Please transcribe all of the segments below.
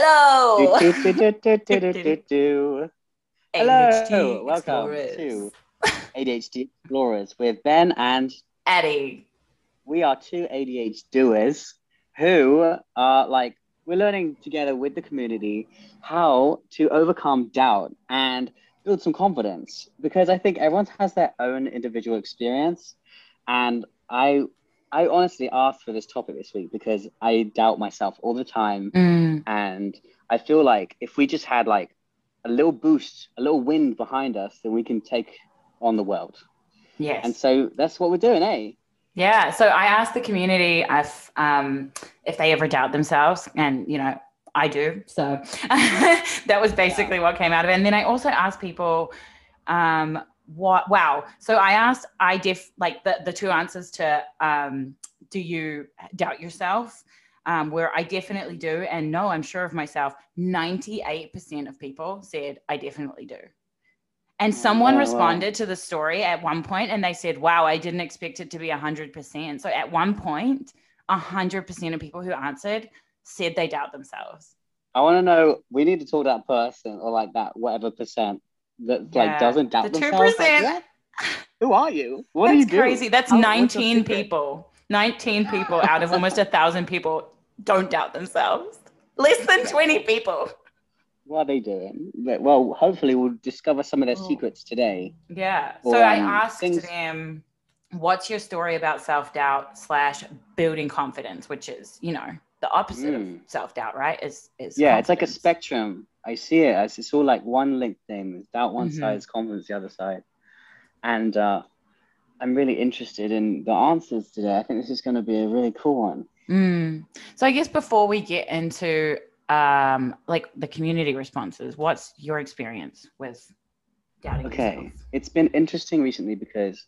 Hello. Hello. Welcome to ADHD Explorers with Ben and Eddie. We are two ADHD doers who are like, we're learning together with the community how to overcome doubt and build some confidence, because I think everyone has their own individual experience. And I honestly asked for this topic this week because I doubt myself all the time. And I feel like if we just had like a little boost, a little wind behind us, then we can take on the world. Yes. And so that's what we're doing, eh? Yeah. So I asked the community if they ever doubt themselves, and, you know, I do. So that was basically what came out of it. And then I also asked people, So I asked the two answers to do you doubt yourself, where I definitely do, and no, I'm sure of myself, 98% of people said I definitely do. And someone responded to the story at one point and they said, wow, I didn't expect it to be 100%. So at one point, 100% of people who answered said they doubt themselves. I want to know, we need to talk to that person or like that, whatever percent. That doesn't doubt the 2%. Themselves. Like, who are you? What are you doing? Crazy. That's 19 people. 19 people out of almost 1,000 people don't doubt themselves. Less than 20 people. What are they doing? Well, hopefully we'll discover some of their secrets today. Yeah. Or, so I asked them, what's your story about self-doubt / building confidence, which is, you know, the opposite of self-doubt, right? Confidence. It's like a spectrum. I see it as it's all like one linked thing. Doubt one side is confidence the other side. And I'm really interested in the answers today. I think this is going to be a really cool one. So I guess before we get into the community responses, what's your experience with doubting yourself? It's been interesting recently because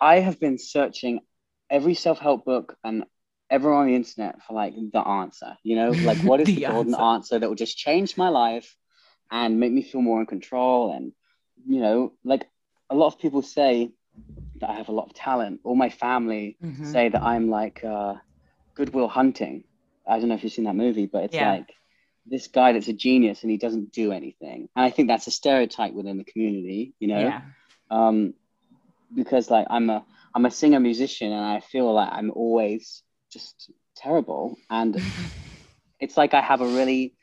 I have been searching every self-help book and everyone on the internet for like the answer, you know, like what is the golden answer that will just change my life and make me feel more in control. And, you know, like a lot of people say that I have a lot of talent. All my family say that I'm like Goodwill Hunting. I don't know if you've seen that movie, but it's like this guy that's a genius and he doesn't do anything. And I think that's a stereotype within the community, you know, because like I'm a singer musician and I feel like I'm always just terrible, and it's like I have a really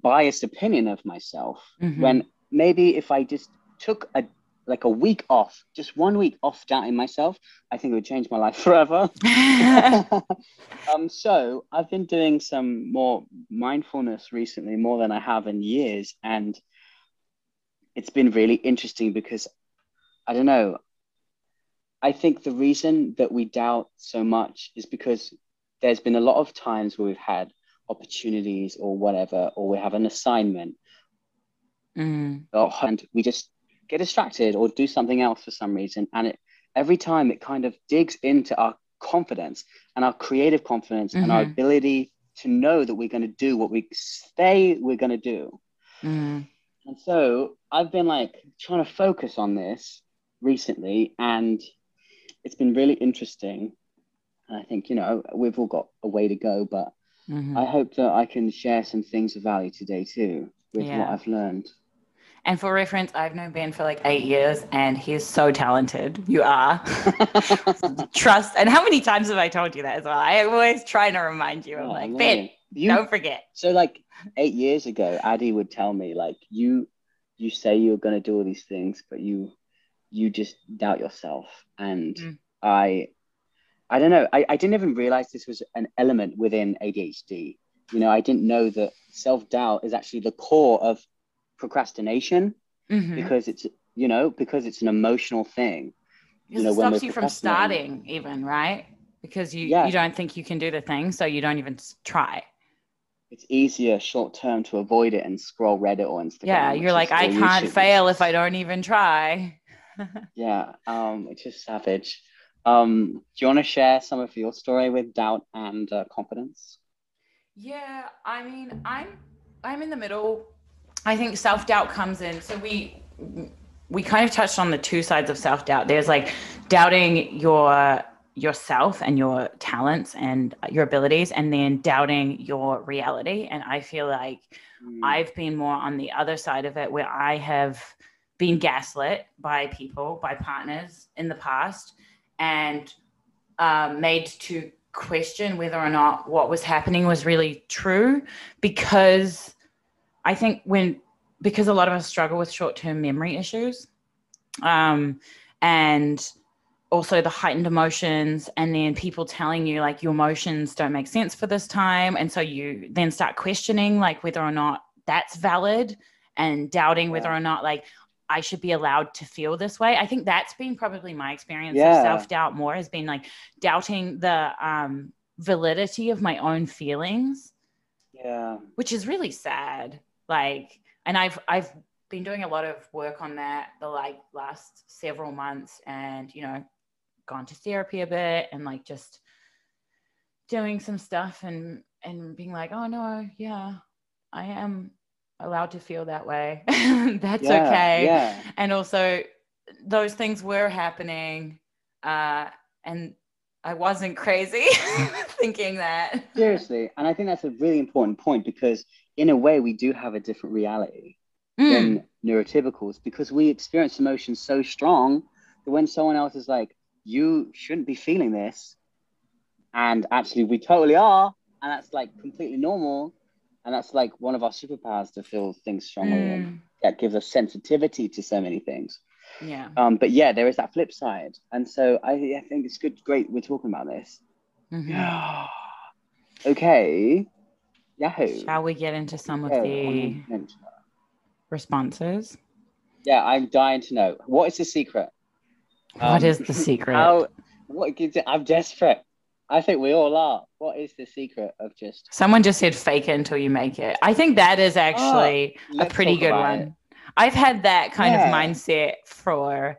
biased opinion of myself when maybe if I just took a week off, just 1 week off doubting myself, I think it would change my life forever. So I've been doing some more mindfulness recently, more than I have in years, and it's been really interesting because I don't know, I think the reason that we doubt so much is because there's been a lot of times where we've had opportunities or whatever, or we have an assignment and we just get distracted or do something else for some reason. And every time it kind of digs into our confidence and our creative confidence and our ability to know that we're going to do what we say we're going to do. And so I've been like trying to focus on this recently, and it's been really interesting. And I think, you know, we've all got a way to go, but I hope that I can share some things of value today too with what I've learned. And for reference, I've known Ben for like 8 years and he is so talented. You are. Trust. And how many times have I told you that as well? I always try to remind you. I'm like, Ben, don't forget. So like 8 years ago, Addie would tell me like, you say you're going to do all these things, but you just doubt yourself. And I don't know. I didn't even realize this was an element within ADHD. You know, I didn't know that self-doubt is actually the core of procrastination because it's, you know, because it's an emotional thing. You know, it stops you from starting even, right? Because you don't think you can do the thing, so you don't even try. It's easier short-term to avoid it and scroll Reddit or Instagram. Yeah, you're like, I can't fail if I don't even try. It's just savage. Do you want to share some of your story with doubt and confidence? Yeah, I mean, I'm in the middle. I think self-doubt comes in. So we kind of touched on the two sides of self-doubt. There's like doubting your yourself and your talents and your abilities, and then doubting your reality. And I feel like I've been more on the other side of it, where I have been gaslit by people, by partners in the past, and made to question whether or not what was happening was really true, because I think because a lot of us struggle with short-term memory issues, and also the heightened emotions, and then people telling you like your emotions don't make sense for this time. And so you then start questioning like whether or not that's valid, and doubting whether or not like I should be allowed to feel this way. I think that's been probably my experience of self-doubt more, has been like doubting the validity of my own feelings, which is really sad. Like, and I've been doing a lot of work on that the like last several months, and, you know, gone to therapy a bit, and like just doing some stuff and being like, oh no, yeah, I am allowed to feel that way. That's okay. Yeah. And also those things were happening. And I wasn't crazy thinking that. Seriously. And I think that's a really important point, because in a way we do have a different reality than neurotypicals, because we experience emotions so strong that when someone else is like, you shouldn't be feeling this, and actually we totally are, and that's like completely normal, and that's like one of our superpowers, to feel things strongly, and that gives us sensitivity to so many things. But yeah, there is that flip side, and so I think it's good, great we're talking about this. Okay, Yahoo, shall we get into some of the responses? Yeah, I'm dying to know. What is the secret? What is the secret? What gives it? I'm desperate. I think we all are. What is the secret of just... Someone just said fake it until you make it. I think that is actually a pretty good one. I've had that kind of mindset for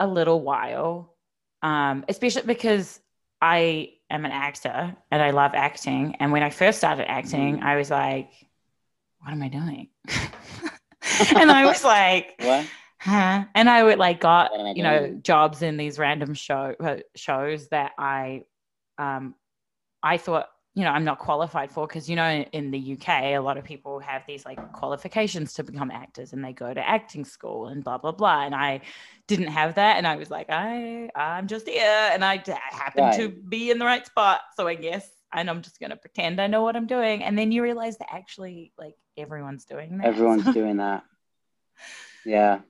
a little while, especially because I am an actor and I love acting. And when I first started acting, I was like, what am I doing? And I was like, what? Huh? And I would like got, you know, jobs in these random shows that I thought, you know, I'm not qualified for, because, you know, in the UK, a lot of people have these like qualifications to become actors, and they go to acting school and blah, blah, blah. And I didn't have that. And I was like, I'm just here, and I happen to be in the right spot. So I guess, and I'm just going to pretend I know what I'm doing. And then you realize that actually like everyone's doing that. Everyone's doing that. Yeah.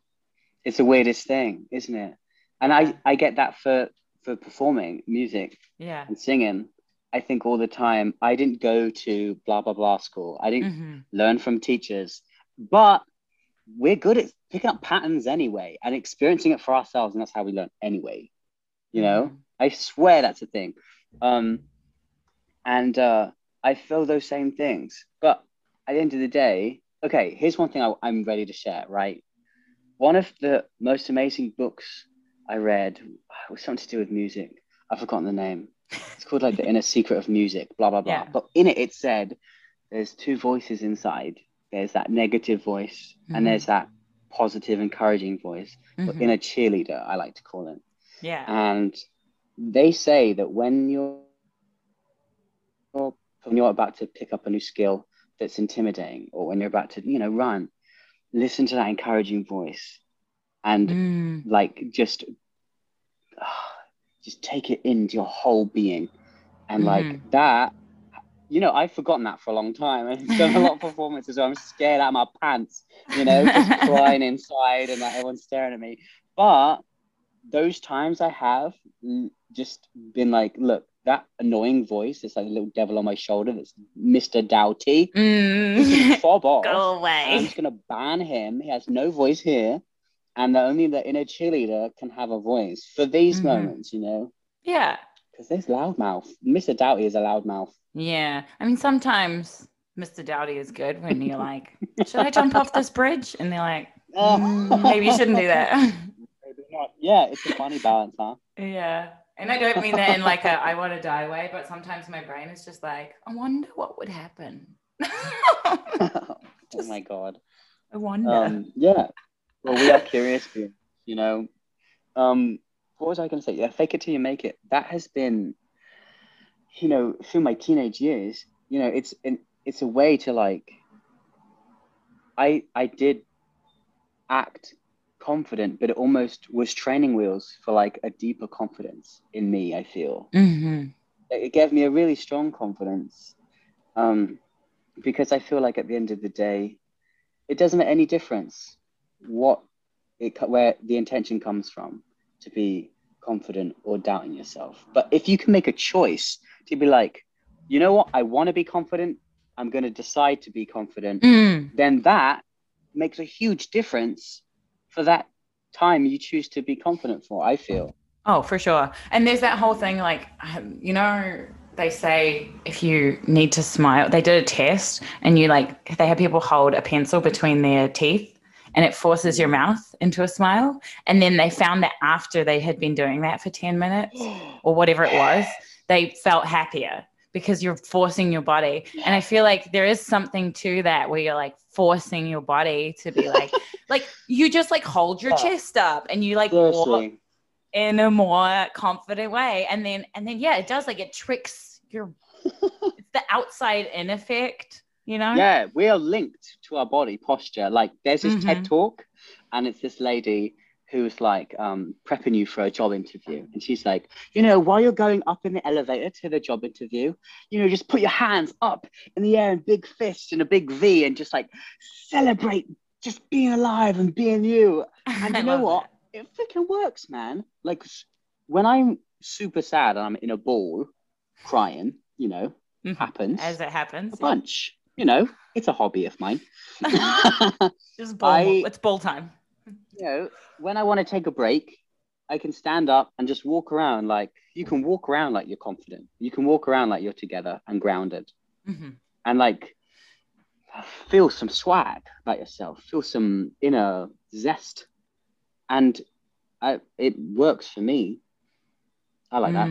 It's the weirdest thing, isn't it? And I get that for performing music and singing. I think all the time, I didn't go to blah, blah, blah school. I didn't learn from teachers, but we're good at picking up patterns anyway and experiencing it for ourselves. And that's how we learn anyway. You know, I swear that's a thing. I feel those same things. But at the end of the day, okay, here's one thing I'm ready to share, right? One of the most amazing books I read was something to do with music. I've forgotten the name. It's called like The Inner Secret of Music, blah, blah, blah. Yeah. But in it, it said there's two voices inside. There's that negative voice and there's that positive, encouraging voice, but inner cheerleader, I like to call it. Yeah. And they say that when you're about to pick up a new skill that's intimidating, or when you're about to, you know, run, listen to that encouraging voice and like just take it into your whole being. And like that, you know, I've forgotten that for a long time. I've done a lot of performances where I'm scared out of my pants, you know, just crying inside and like everyone's staring at me. But those times I have just been like, look, that annoying voice, it's like a little devil on my shoulder that's Mr. Doughty. Fob off. Go away. I'm just going to ban him. He has no voice here. And only the inner cheerleader can have a voice for these moments, you know? Yeah. Because there's loudmouth. Mr. Doughty is a loudmouth. Yeah. I mean, sometimes Mr. Doughty is good when you're like, should I jump off this bridge? And they're like, maybe you shouldn't do that. Maybe not. Yeah, it's a funny balance, huh? Yeah. And I don't mean that in like a I want to die way, but sometimes my brain is just like, I wonder what would happen. Oh my God. I wonder. Yeah. Well, we are curious, you know. what was I going to say? Yeah, fake it till you make it. That has been, you know, through my teenage years, you know, it's a way to, like, I did act confident, but it almost was training wheels for like a deeper confidence in me, I feel. Mm-hmm. It gave me a really strong confidence, because I feel like at the end of the day, it doesn't make any difference where the intention comes from to be confident or doubting yourself. But if you can make a choice to be like, you know what, I want to be confident, I'm going to decide to be confident, then that makes a huge difference for that time you choose to be confident for, I feel. Oh, for sure. And there's that whole thing, like, you know, they say if you need to smile, they did a test and you, like, they had people hold a pencil between their teeth and it forces your mouth into a smile. And then they found that after they had been doing that for 10 minutes or whatever it was, they felt happier because you're forcing your body. And I feel like there is something to that where you're like forcing your body to be like, like you just like hold your chest up and you like walk in a more confident way. And then, yeah, it does, like, it tricks your, it's the outside in effect, you know? Yeah. We are linked to our body posture. Like, there's this TED talk and it's this lady who's like prepping you for a job interview. And she's like, you know, while you're going up in the elevator to the job interview, you know, just put your hands up in the air and big fists and a big V and just like celebrate just being alive and being you. And you know what? It freaking works, man. Like, when I'm super sad and I'm in a ball crying, you know, happens. As it happens. A bunch. You know, it's a hobby of mine. Just ball. It's ball time. You know, when I want to take a break, I can stand up and just walk around. Like, you can walk around like you're confident. You can walk around like you're together and grounded. Mm-hmm. And, like, feel some swag about yourself. Feel some inner zest. And it works for me. I like that.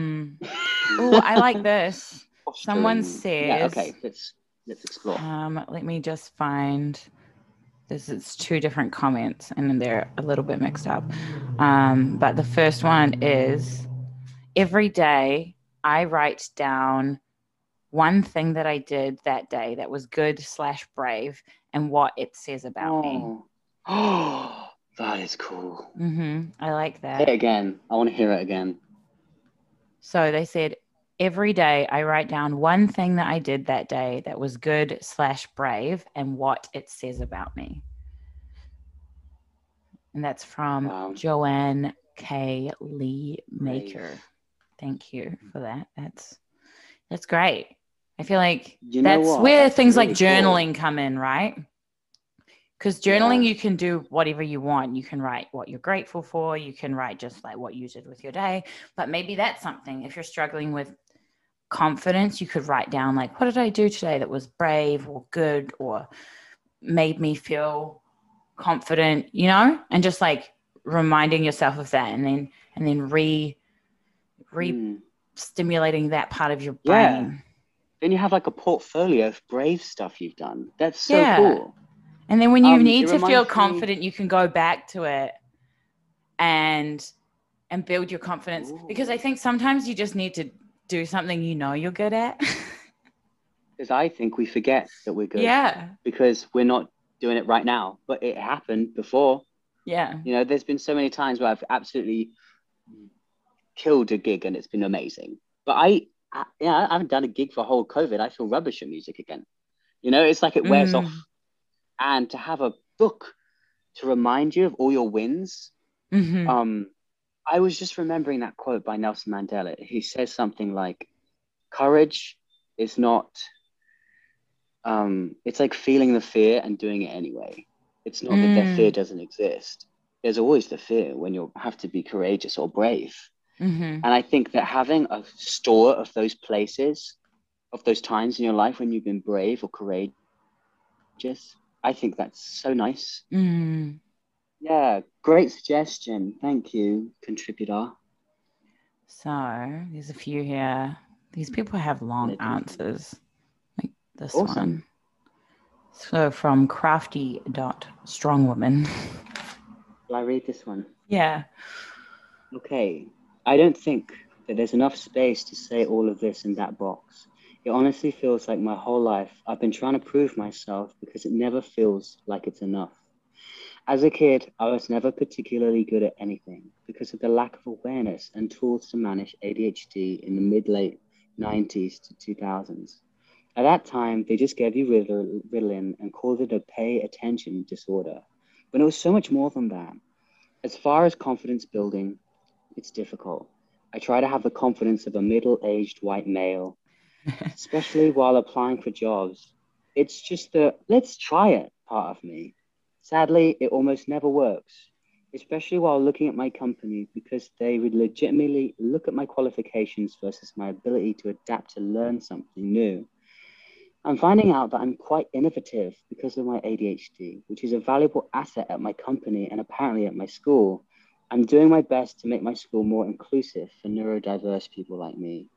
Oh, I like this. Someone says... Yeah, okay, let's explore. Let me just find... It's two different comments and they're a little bit mixed up. But the first one is, every day I write down one thing that I did that day that was good/brave and what it says about me. Oh, that is cool. I like that. Say it again. I want to hear it again. So they said, every day I write down one thing that I did that day that was good/brave and what it says about me. And that's from Joanne K. Lee Maker. Nice. Thank you for that. That's great. I feel like where things really like journaling come in, right? Because journaling, you can do whatever you want. You can write what you're grateful for. You can write just like what you did with your day. But maybe that's something. If you're struggling with confidence, you could write down like, what did I do today that was brave or good or made me feel confident, you know? And just like reminding yourself of that and then stimulating that part of your brain. Then you have like a portfolio of brave stuff you've done. That's so cool. And then when you need to feel confident, you can go back to it and build your confidence. Ooh. Because I think sometimes you just need to do something you know you're good at. Because I think we forget that we're good. Yeah. Because we're not doing it right now, but it happened before. Yeah. You know, there's been so many times where I've absolutely killed a gig and it's been amazing. But I haven't done a gig for whole COVID. I feel rubbish at music again. You know, it's like it wears off. And to have a book to remind you of all your wins. I was just remembering that quote by Nelson Mandela. He says something like, courage is not, it's like feeling the fear and doing it anyway. It's not that their fear doesn't exist. There's always the fear when you have to be courageous or brave. And I think that having a store of those places, of those times in your life when you've been brave or courageous, I think that's so nice. Yeah, great suggestion. Thank you, contributor. So there's a few here. These people have long answers, like this one. So from crafty.strongwoman. Will I read this one? Yeah. Okay. I don't think that there's enough space to say all of this in that box. It honestly feels like my whole life I've been trying to prove myself because it never feels like it's enough. As a kid, I was never particularly good at anything because of the lack of awareness and tools to manage ADHD in the mid-late 90s to 2000s. At that time, they just gave you Ritalin and called it a pay attention disorder. But it was so much more than that. As far as confidence building, it's difficult. I try to have the confidence of a middle-aged white male, especially while applying for jobs. It's just the let's try it part of me. Sadly, it almost never works, especially while looking at my company, because they would legitimately look at my qualifications versus my ability to adapt to learn something new. I'm finding out that I'm quite innovative because of my ADHD, which is a valuable asset at my company and apparently at my school. I'm doing my best to make my school more inclusive for neurodiverse people like me.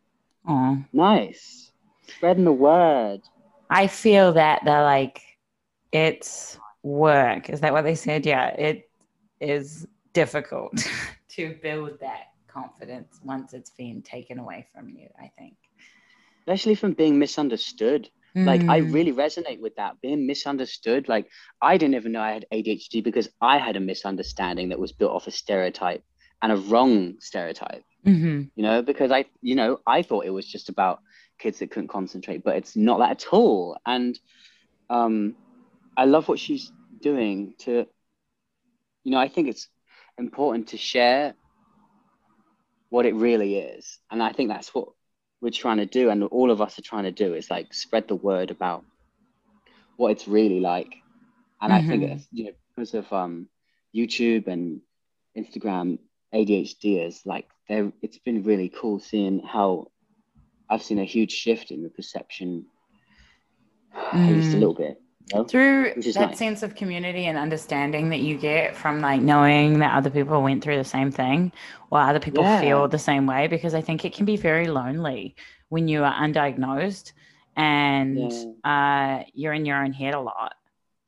Aww. Nice. Spreading the word. I feel that they're like, it's... work. Is that what they said? Yeah, it is difficult to build that confidence once it's been taken away from you, I think. Especially from being misunderstood. Mm. Like, I really resonate with that, being misunderstood. Like, I didn't even know I had ADHD because I had a misunderstanding that was built off a stereotype and a wrong stereotype, mm-hmm. you know, because I thought it was just about kids that couldn't concentrate, but it's not that at all. And, I love what she's doing to, you know, I think it's important to share what it really is. And I think that's what we're trying to do. And all of us are trying to do is like spread the word about what it's really like. And mm-hmm. I think it's, you know, because of YouTube and Instagram, ADHD is like, it's been really cool seeing how I've seen a huge shift in the perception, at least a little bit. Through that nice. Sense of community and understanding that you get from like knowing that other people went through the same thing or other people feel the same way, because I think it can be very lonely when you are undiagnosed and you're in your own head a lot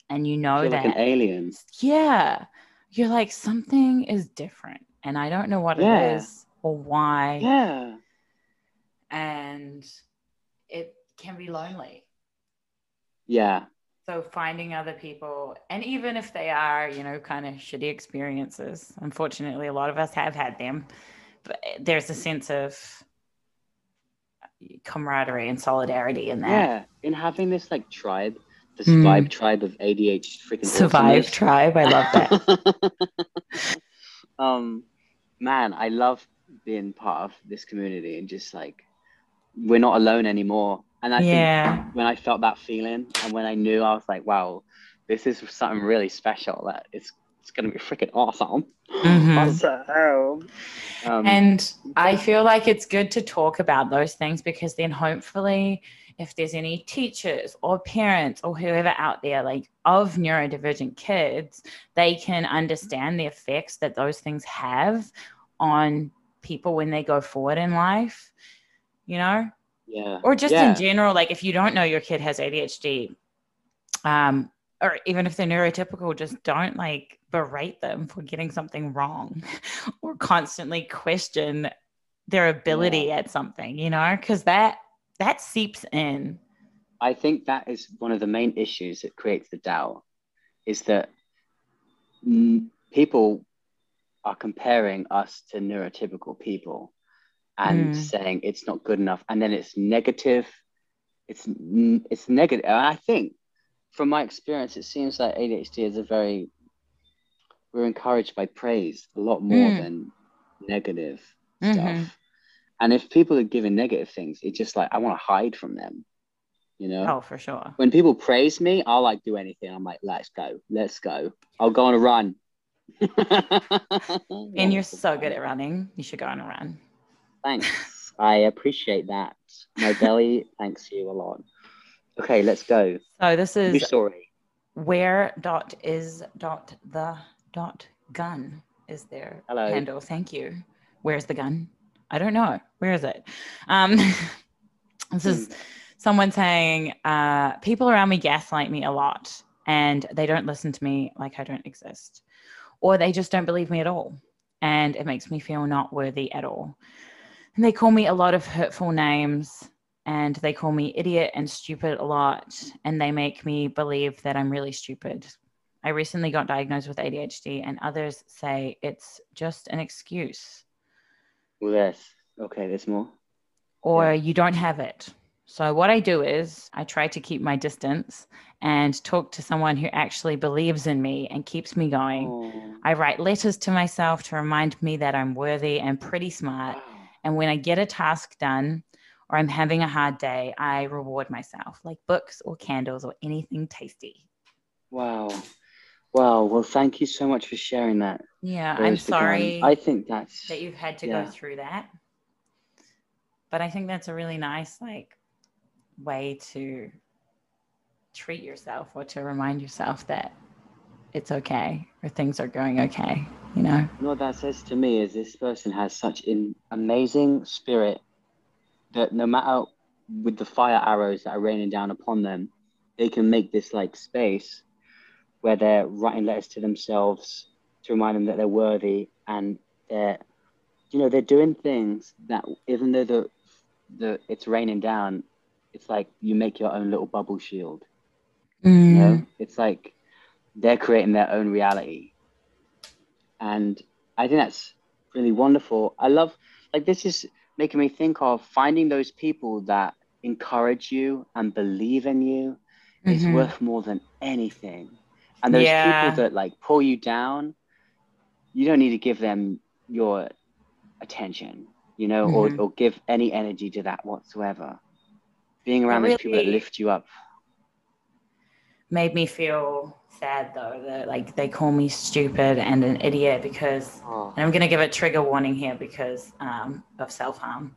and you know that like an alien. Yeah. You're like, something is different and I don't know what it is or why. Yeah. And it can be lonely. Yeah. So finding other people, and even if they are, you know, kind of shitty experiences, unfortunately, a lot of us have had them, but there's a sense of camaraderie and solidarity in that. Yeah, in having this like tribe, the Survive Tribe of ADHD freaking Survive awesomeness. Tribe, I love that. Man, I love being part of this community and just like, we're not alone anymore. And I think when I felt that feeling and when I knew, I was like, wow, this is something really special. That it's going to be freaking awesome. Mm-hmm. Awesome. And I feel like it's good to talk about those things, because then hopefully if there's any teachers or parents or whoever out there like of neurodivergent kids, they can understand the effects that those things have on people when they go forward in life, you know? Yeah. Or just in general, like if you don't know your kid has ADHD, or even if they're neurotypical, just don't like berate them for getting something wrong or constantly question their ability at something, you know, because that seeps in. I think that is one of the main issues that creates the doubt, is that people are comparing us to neurotypical people and saying it's not good enough, and then it's negative. It's negative. And I think from my experience, it seems like ADHD is we're encouraged by praise a lot more than negative stuff. And if people are giving negative things, it's just like, I want to hide from them, you know? Oh, for sure. When people praise me, I'll like do anything. I'm like, let's go. I'll go on a run. And you're so good at running. You should go on a run. Thanks. I appreciate that. My belly thanks you a lot. Okay, let's go. So this is new story. Where.is.the.gun is their handle. Thank you. Where's the gun? I don't know. Where is it? This is someone saying, people around me gaslight me a lot and they don't listen to me like I don't exist, or they just don't believe me at all. and it makes me feel not worthy at all. And they call me a lot of hurtful names, and they call me idiot and stupid a lot, and they make me believe that I'm really stupid. I recently got diagnosed with ADHD, and others say it's just an excuse. Well, that's okay. There's more. Or you don't have it. So what I do is I try to keep my distance and talk to someone who actually believes in me and keeps me going. Oh. I write letters to myself to remind me that I'm worthy and pretty smart. Wow. And when I get a task done or I'm having a hard day, I reward myself, like books or candles or anything tasty. Wow. Wow. Well, thank you so much for sharing that. Yeah, I'm sorry. I think that you've had to go through that. But I think that's a really nice, way to treat yourself or to remind yourself that it's okay or things are going okay, you know? What that says to me is this person has such an amazing spirit that no matter with the fire arrows that are raining down upon them, they can make this, space where they're writing letters to themselves to remind them that they're worthy, and they're doing things that even though it's raining down, it's like you make your own little bubble shield. Mm. You know? It's like they're creating their own reality. And I think that's really wonderful. I love, this is making me think of finding those people that encourage you and believe in you. Mm-hmm. Is worth more than anything. And those people that pull you down, you don't need to give them your attention, or give any energy to that whatsoever. Being around those people that lift you up. Made me feel sad though, that they call me stupid and an idiot because, and I'm going to give a trigger warning here because of self-harm.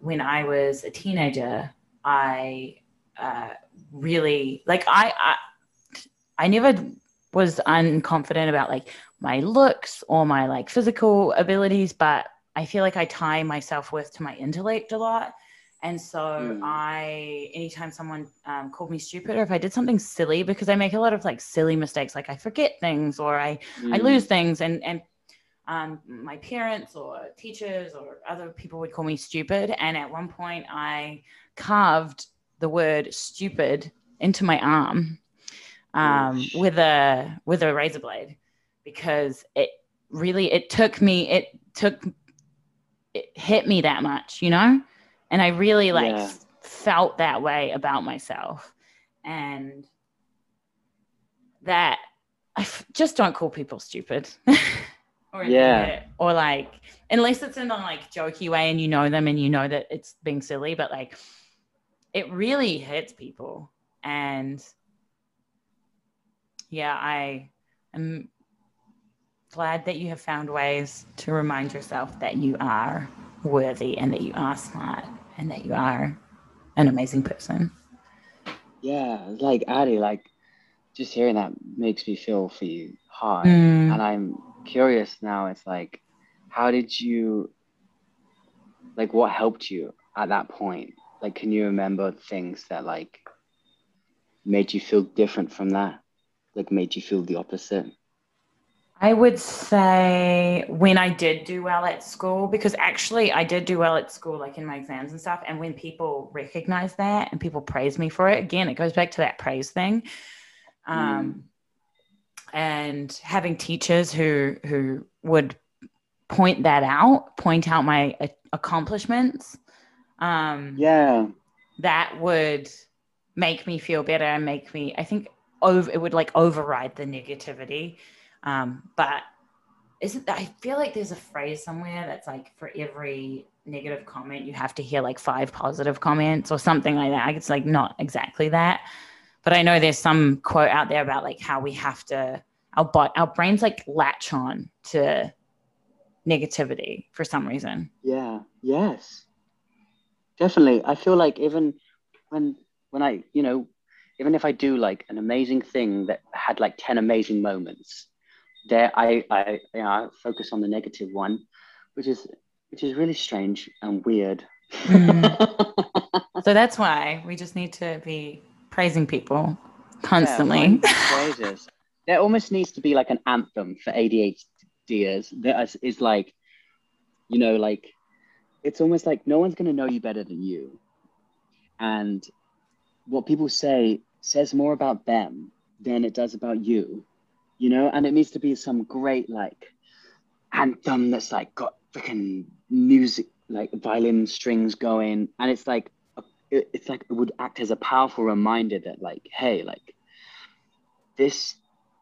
When I was a teenager, I really, I never was unconfident about my looks or my physical abilities, but I feel like I tie myself to my intellect a lot. And so anytime someone called me stupid or if I did something silly, because I make a lot of silly mistakes, I forget things or I lose things. And my parents or teachers or other people would call me stupid. And at one point I carved the word stupid into my arm with a razor blade, because it hit me that much, and I really felt that way about myself, and that I just don't call people stupid or idiot, or unless it's in a jokey way and them and that it's being silly, but it really hurts people. And I am glad that you have found ways to remind yourself that you are worthy and that you are smart and that you are an amazing person. Yeah, Addie, just hearing that makes me feel for you hard. Mm. And I'm curious now, it's how did you, what helped you at that point? Can you remember things that, made you feel different from that? Made you feel the opposite? I would say when I did do well at school, because actually I did do well at school, in my exams and stuff. And when people recognize that and people praise me for it, again, it goes back to that praise thing. And having teachers who would point out my accomplishments. That would make me feel better and make me, it would override the negativity. But I feel like there's a phrase somewhere that's for every negative comment, you have to hear 5 positive comments or something like that. It's not exactly that, but I know there's some quote out there about how we have to, our brains latch on to negativity for some reason. Yeah. Yes. Definitely. I feel even when I, even if I do an amazing thing that had 10 amazing moments, there I focus on the negative one, which is really strange and weird. Mm. So that's why we just need to be praising people constantly. Praises. There almost needs to be an anthem for ADHD ideas. That is like, you know, like, it's almost like no one's going to know you better than you. And what people say says more about them than it does about you, you know? And it needs to be some great, like, anthem that's, like, got freaking music, like, violin strings going. And it's, like, it would act as a powerful reminder that, like, hey, like, this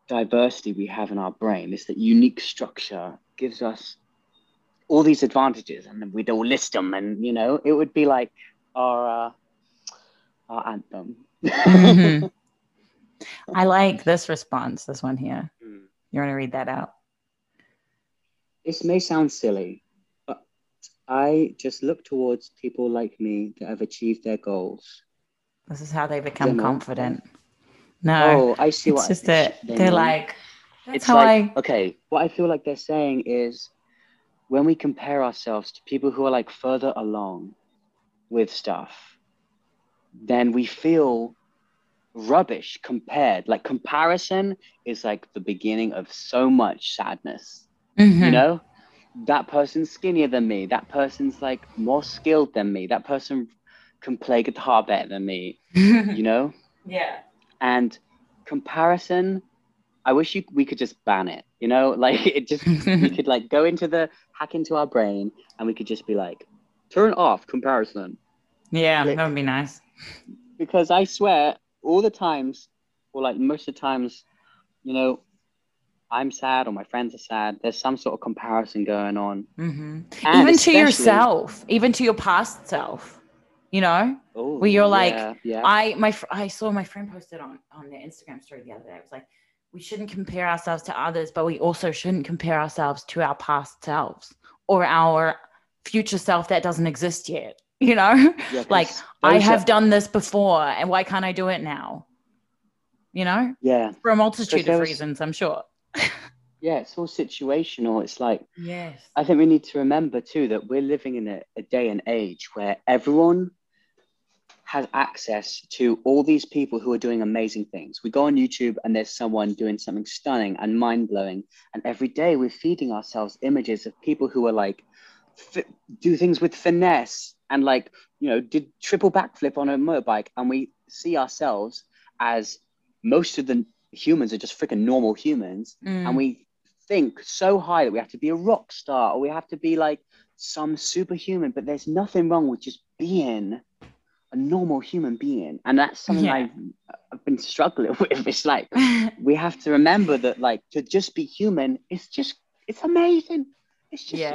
diversity we have in our brain, that unique structure gives us all these advantages, and we'd all list them, and, you know, it would be like our anthem. Mm-hmm. I like this response, this one here. Mm. You want to read that out? This may sound silly, but I just look towards people like me that have achieved their goals. This is how they become confident. No, oh, I see. It's just that they're like, it's like, okay, what I feel like they're saying is, when we compare ourselves to people who are, like, further along with stuff, then we feel rubbish compared. Like, comparison is, like, the beginning of so much sadness. Mm-hmm. You know, that person's skinnier than me. That person's, like, more skilled than me. That person can play guitar better than me, you know? Yeah. And comparison, I wish we could just ban it, you know, like, it just, we could, like, go into hack into our brain, and we could just be like, turn off comparison. Yeah, like, that would be nice. Because I swear, all the times, or, like, most of the times, you know, I'm sad or my friends are sad, there's some sort of comparison going on. Mm-hmm. Even to yourself, even to your past self. You know, ooh, where you're like, yeah. I saw my friend posted on their Instagram story the other day. It was like, we shouldn't compare ourselves to others, but we also shouldn't compare ourselves to our past selves or our future self that doesn't exist yet. You know, yeah, like, I have done this before, and why can't I do it now? You know, yeah, for a multitude of reasons, I'm sure. Yeah, it's all situational. It's like, yes, I think we need to remember too that we're living in a day and age where everyone has access to all these people who are doing amazing things. We go on YouTube and there's someone doing something stunning and mind-blowing. And every day we're feeding ourselves images of people who are like, do things with finesse and, like, you know, did triple backflip on a motorbike. And we see ourselves as most of the humans are just freaking normal humans. Mm. And we think so high that we have to be a rock star or we have to be like some superhuman, but there's nothing wrong with just being a normal human being. And that's something I've been struggling with. It's like, we have to remember that, like, to just be human, it's amazing. It's just,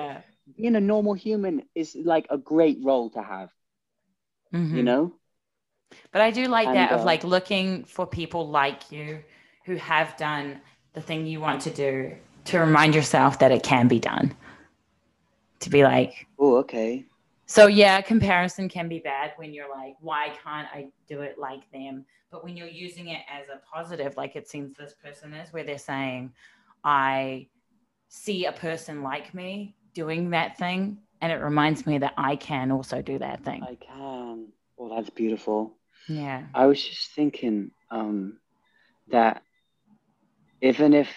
being a normal human is, like, a great role to have, mm-hmm. you know? But I do like that of, like, looking for people like you who have done the thing you want to do to remind yourself that it can be done. To be like, oh, okay. So, yeah, comparison can be bad when you're like, why can't I do it like them? But when you're using it as a positive, like it seems this person is, where they're saying, I see a person like me doing that thing, and it reminds me that I can also do that thing. I can. Well, that's beautiful. Yeah. I was just thinking that even if,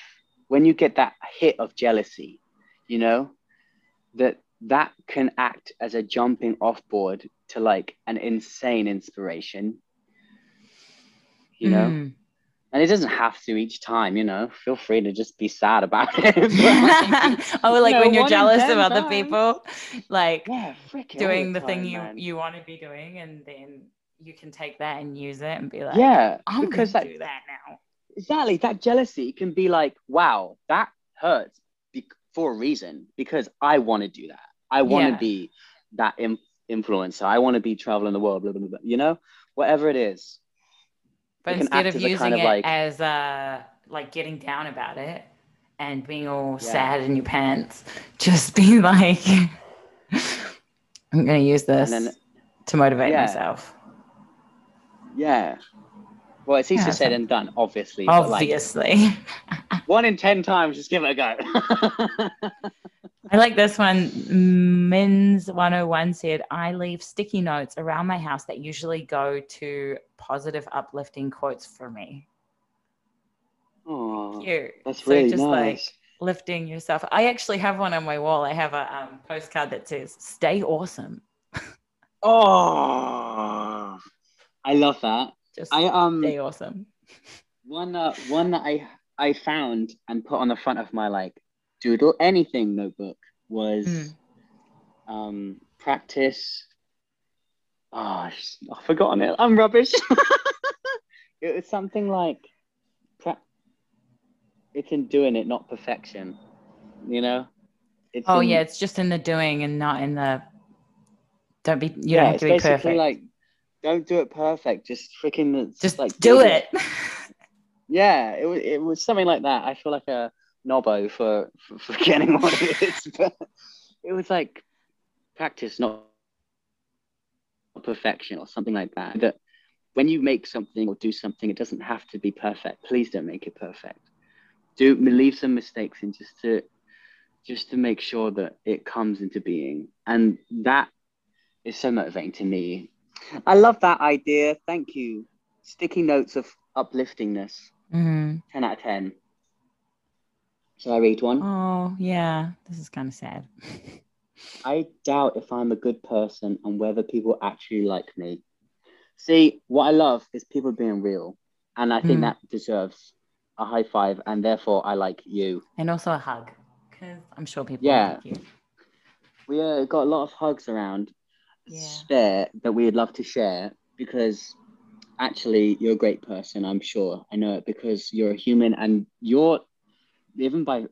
when you get that hit of jealousy, you know, that can act as a jumping off board to, like, an insane inspiration, you know? Mm. And it doesn't have to each time, you know? Feel free to just be sad about it. Oh, like, when you're jealous of other people, like, doing the thing you want to be doing, and then you can take that and use it and be like, yeah, I'm going to do that now. Exactly. That jealousy can be like, wow, that hurts for a reason, because I want to do that. I want to be that influencer. I want to be traveling the world, blah, blah, blah, you know, whatever it is. But instead of using kind of it like, as like getting down about it and being all sad in your pants, just be like, I'm going to use this to motivate myself. Yeah. Well, it's easier said than done, obviously. Obviously. Like, 1 in 10 times, just give it a go. I like this one. Men's 101 said, I leave sticky notes around my house that usually go to positive, uplifting quotes for me. Oh, cute. That's really nice. Like, lifting yourself. I actually have one on my wall. I have a postcard that says, stay awesome. Oh, I love that. Just stay awesome. One that I found and put on the front of my like doodle anything notebook was practice. Oh, I've forgotten it. I'm rubbish. It was something like it's in doing it, not perfection, you know? It's it's just in the doing and not in the don't have to be perfect. Like, don't do it perfect. Just just like do it. Yeah, it was something like that. I feel like a knobbo for forgetting what it is, but it was like practice, not perfection, or something like that. That when you make something or do something, it doesn't have to be perfect. Please don't make it perfect. Do leave some mistakes in just to make sure that it comes into being, and that is so motivating to me. I love that idea. Thank you. Sticky notes of upliftingness. 10 out of 10. Shall I read one? Oh, yeah. This is kind of sad. I doubt if I'm a good person and whether people actually like me. See, what I love is people being real. And I think that deserves a high five, and therefore I like you. And also a hug, because I'm sure people like you. We got a lot of hugs around that we would love to share, because actually you're a great person. I'm sure. I know it because you're a human, and you're even by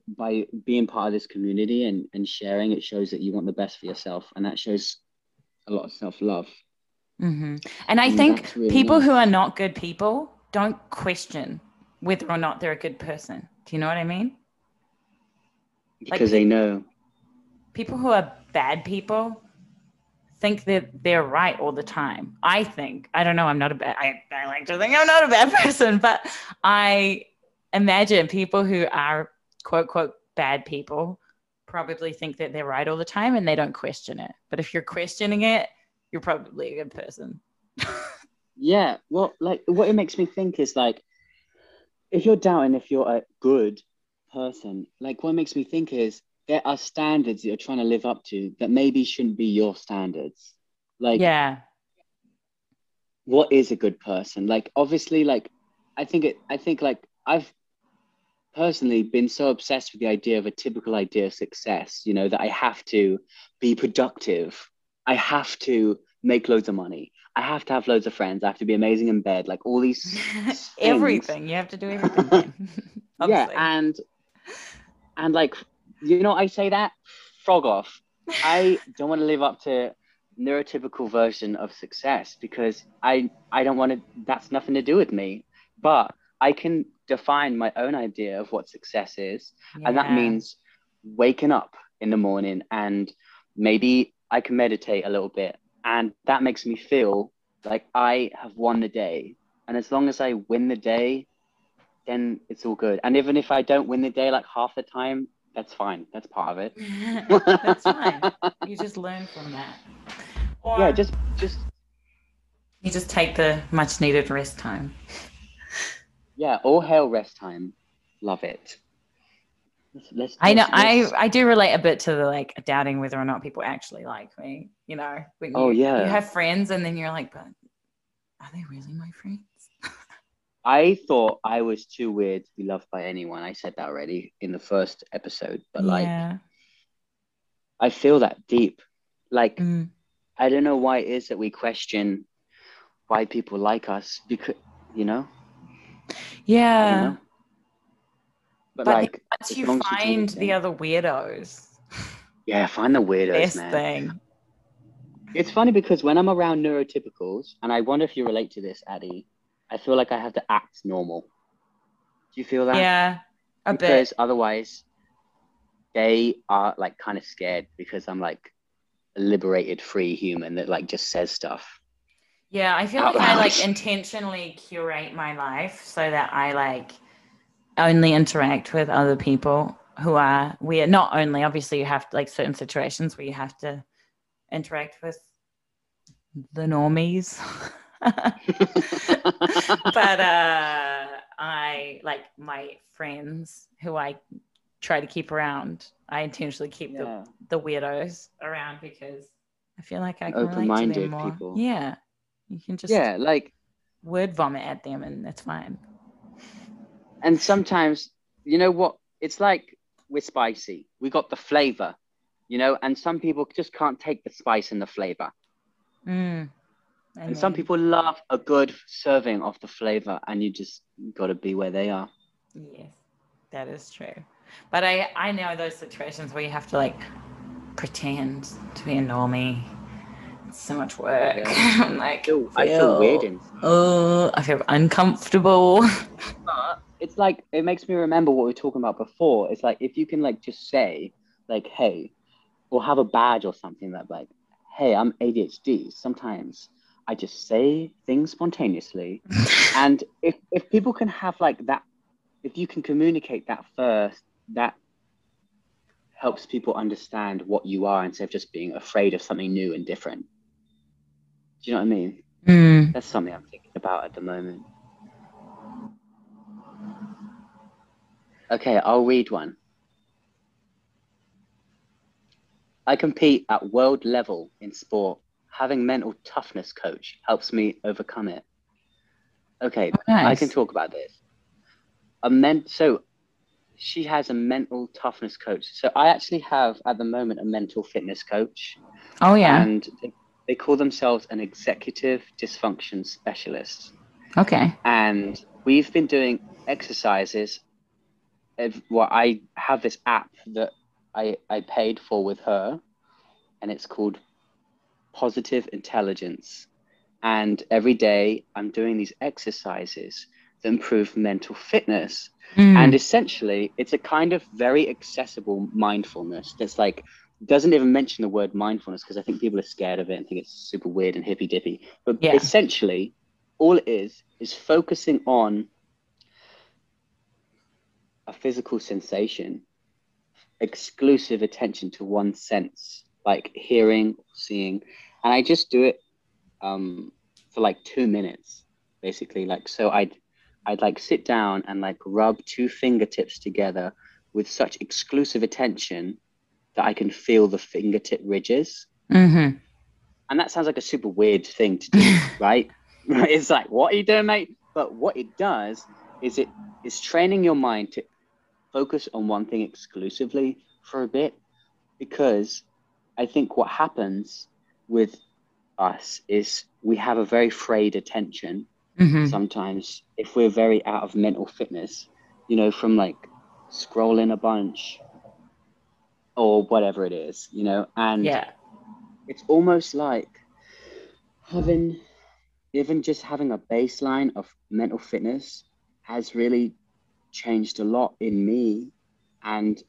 being part of this community and sharing, it shows that you want the best for yourself, and that shows a lot of self-love. And I think really people who are not good people don't question whether or not they're a good person. Do you know what I mean? Because they know. People who are bad people think that they're right all the time. I think, I don't know, I'm not a bad, I like to think I'm not a bad person, but I imagine people who are quote bad people probably think that they're right all the time and they don't question it. But if you're questioning it, you're probably a good person. Yeah. Well, like what it makes me think is like, if you're doubting if you're a good person, like what makes me think is, there are standards that you're trying to live up to that maybe shouldn't be your standards. Like, yeah. What is a good person? Like, obviously, like, I think I've personally been so obsessed with the idea of a typical idea of success, you know, that I have to be productive. I have to make loads of money. I have to have loads of friends. I have to be amazing in bed. Like all these everything. You have to do everything. Yeah. And like, you know, I say that, frog off. I don't want to live up to neurotypical version of success, because I don't want to, that's nothing to do with me. But I can define my own idea of what success is. Yeah. And that means waking up in the morning, and maybe I can meditate a little bit. And that makes me feel like I have won the day. And as long as I win the day, then it's all good. And even if I don't win the day, like half the time, that's fine. That's part of it. That's fine. You just learn from that. Or yeah, just you just take the much needed rest time. Yeah, all hail rest time. Love it. I do relate a bit to the like doubting whether or not people actually like me. You know, when you have friends and then you're like, but are they really my friends? I thought I was too weird to be loved by anyone. I said that already in the first episode, but like, I feel that deep. Like, I don't know why it is that we question why people like us, because, you know? Yeah. I don't know. But like, once you find the other weirdos. Yeah, find the weirdos, best man. Thing. It's funny because when I'm around neurotypicals, and I wonder if you relate to this, Addie, I feel like I have to act normal. Do you feel that? Yeah, a bit. Because otherwise, they are like kind of scared, because I'm like a liberated, free human that like just says stuff. Yeah, I feel like I like intentionally curate my life so that I like only interact with other people who are weird. Not only, obviously, you have to, like certain situations where you have to interact with the normies. But I like my friends who I try to keep around. I intentionally keep the weirdos around because I feel like I can relate to them more. People. Yeah. You can just like word vomit at them and that's fine. And sometimes, you know what? It's like we're spicy. We got the flavor, you know, and some people just can't take the spice and the flavor. Mm. And some people love a good serving of the flavor, and you just got to be where they are. Yes, that is true. But I know those situations where you have to like pretend to be a normie. It's so much work. Yeah. I'm like, I feel weird inside. Oh, I feel uncomfortable. But it's like, it makes me remember what we were talking about before. It's like, if you can like just say like, hey, or have a badge or something that like, hey, I'm ADHD. Sometimes I just say things spontaneously. And if people can have like that, if you can communicate that first, that helps people understand what you are instead of just being afraid of something new and different. Do you know what I mean? Mm. That's something I'm thinking about at the moment. Okay, I'll read one. I compete at world level in sport. Having mental toughness coach helps me overcome it. Okay, oh, nice. I can talk about this. So she has a mental toughness coach. So I actually have at the moment a mental fitness coach. Oh, yeah. And they call themselves an executive dysfunction specialist. Okay. And we've been doing exercises. Well, I have this app that I paid for with her, and it's called Positive Intelligence. And every day I'm doing these exercises that improve mental fitness. Mm. And essentially, it's a kind of very accessible mindfulness that's like, doesn't even mention the word mindfulness because I think people are scared of it and think it's super weird and hippy-dippy. But essentially, all it is focusing on a physical sensation, exclusive attention to one sense, like hearing, seeing. And I just do it for like 2 minutes, basically. Like, so I'd like sit down and like rub two fingertips together with such exclusive attention that I can feel the fingertip ridges. Mm-hmm. And that sounds like a super weird thing to do, right? It's like, what are you doing, mate? But what it does is it is training your mind to focus on one thing exclusively for a bit, because I think what happens with us is we have a very frayed attention. Mm-hmm. Sometimes if we're very out of mental fitness, you know, from like scrolling a bunch or whatever it is, you know, and it's almost like having, even just having a baseline of mental fitness has really changed a lot in me. And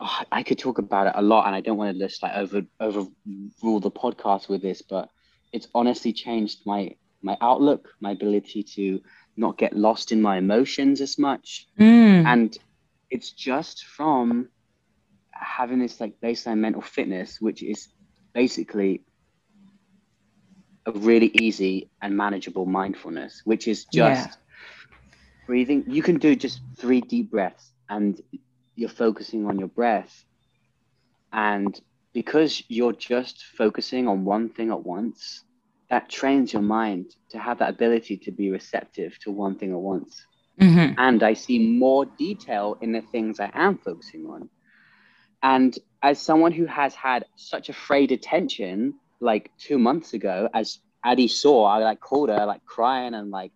I could talk about it a lot, and I don't want to just like overrule the podcast with this, but it's honestly changed my outlook, my ability to not get lost in my emotions as much. Mm. And it's just from having this like baseline mental fitness, which is basically a really easy and manageable mindfulness, which is just breathing. You can do just 3 deep breaths and you're focusing on your breath. And because you're just focusing on one thing at once, that trains your mind to have that ability to be receptive to one thing at once. Mm-hmm. And I see more detail in the things I am focusing on. And as someone who has had such a frayed attention, like 2 months ago, as Addie saw, I like called her like crying and I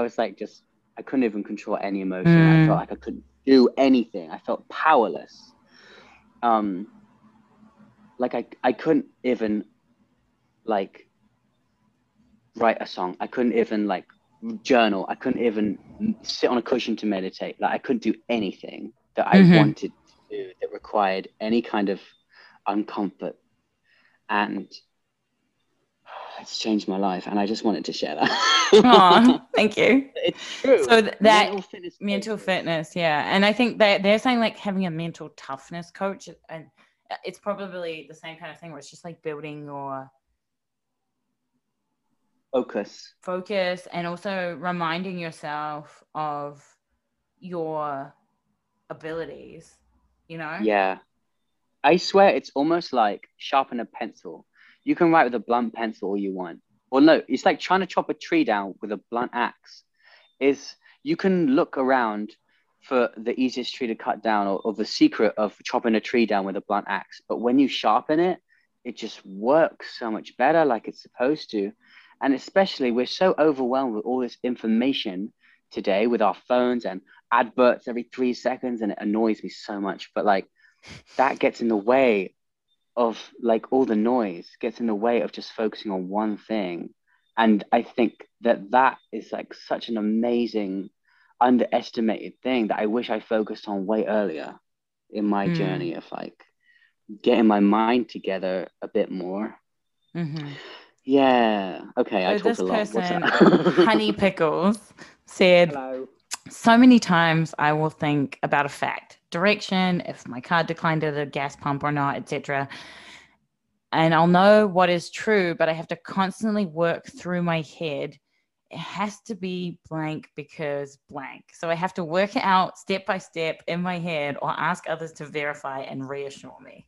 was like, just, I couldn't even control any emotion. Mm. I felt like I couldn't do anything. I felt powerless. I couldn't even like write a song. I couldn't even like journal. I couldn't even sit on a cushion to meditate. Like I couldn't do anything that I wanted to do that required any kind of uncomfort. And it's changed my life, and I just wanted to share that. Aw, thank you. It's true. So that mental fitness, yeah. And I think that they're saying like having a mental toughness coach, and it's probably the same kind of thing where it's just like building your focus, and also reminding yourself of your abilities, you know? Yeah. I swear it's almost like sharpen a pencil. You can write with a blunt pencil all you want. Or no, it's like trying to chop a tree down with a blunt axe. Is you can look around for the easiest tree to cut down, or the secret of chopping a tree down with a blunt axe. But when you sharpen it, it just works so much better, like it's supposed to. And especially we're so overwhelmed with all this information today with our phones and adverts every 3 seconds, and it annoys me so much. But like that gets in the way of like all the noise, gets in the way of just focusing on one thing. And I think that that is like such an amazing underestimated thing that I wish I focused on way earlier in my journey of like getting my mind together a bit more. Mm-hmm. Yeah. Okay. So I talked a lot. This person, Honey Pickles, said, hello. So many times I will think about a fact, direction, if my car declined at a gas pump or not, etc. And I'll know what is true, but I have to constantly work through my head. It has to be blank because blank. So I have to work it out step by step in my head, or ask others to verify and reassure me,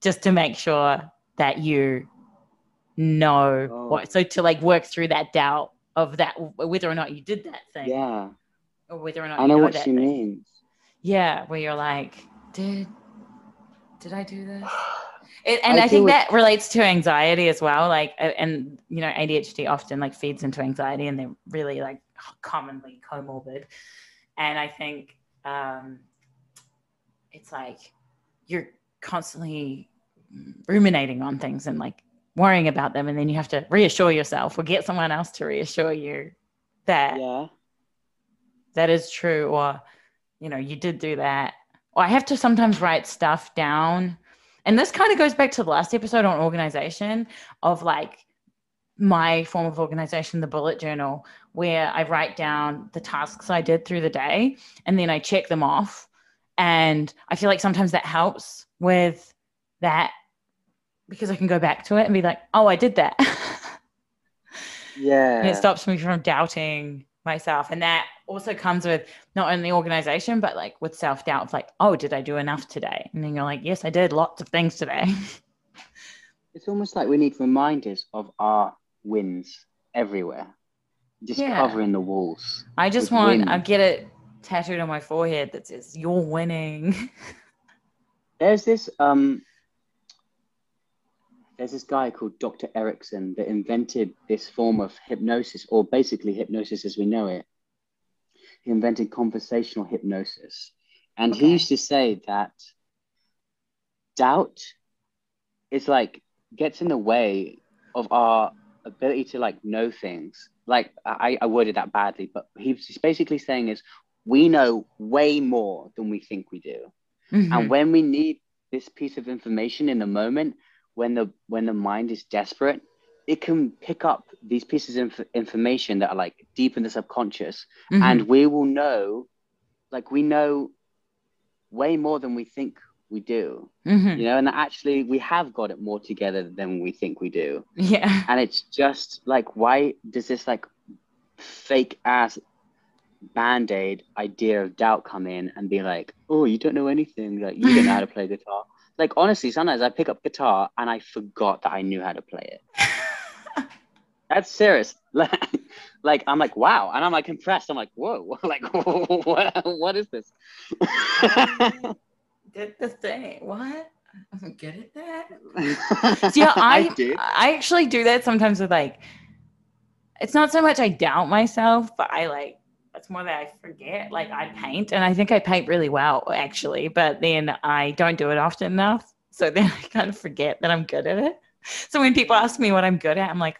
just to make sure that you know what. So to like work through that doubt of that, whether or not you did that thing. Yeah. Or whether or not I know what she means. Yeah, where you're like, did I do this? And I think that relates to anxiety as well. Like, and you know, ADHD often like feeds into anxiety, and they're really like commonly comorbid. And I think it's like you're constantly ruminating on things and like worrying about them. And then you have to reassure yourself or get someone else to reassure you that that is true. Or, you know, you did do that. Or I have to sometimes write stuff down. And this kind of goes back to the last episode on organization, of like my form of organization, the bullet journal, where I write down the tasks I did through the day and then I check them off. And I feel like sometimes that helps with that, because I can go back to it and be like, oh, I did that. Yeah. And it stops me from doubting myself. And that also comes with not only organization, but like with self-doubt of like, oh, did I do enough today? And then you're like, yes, I did lots of things today. It's almost like we need reminders of our wins everywhere. Just covering the walls. I just want, wins. I get it tattooed on my forehead that says, you're winning. There's this, there's this guy called Dr. Erickson that invented this form of hypnosis, or basically hypnosis as we know it. He invented conversational hypnosis. And he used to say that doubt is like gets in the way of our ability to like know things. Like I worded that badly, but he's basically saying is we know way more than we think we do. Mm-hmm. And when we need this piece of information in the moment, when the mind is desperate, it can pick up these pieces of information that are like deep in the subconscious. Mm-hmm. And we will know, like we know way more than we think we do, you know, and actually we have got it more together than we think we do. Yeah. And it's just like, why does this like fake ass Band-Aid idea of doubt come in and be like, oh, you don't know anything. Like you don't know how to play guitar. Like, honestly, sometimes I pick up guitar and I forgot that I knew how to play it. That's serious. Like, I'm like, wow. And I'm like impressed. I'm like, whoa. Like, what is this? Did the thing. What? I wasn't good at that. So, yeah, I actually do that sometimes with like, it's not so much I doubt myself, but I like, it's more that I forget. Like I paint, and I think I paint really well actually, but then I don't do it often enough. So then I kind of forget that I'm good at it. So when people ask me what I'm good at, I'm like,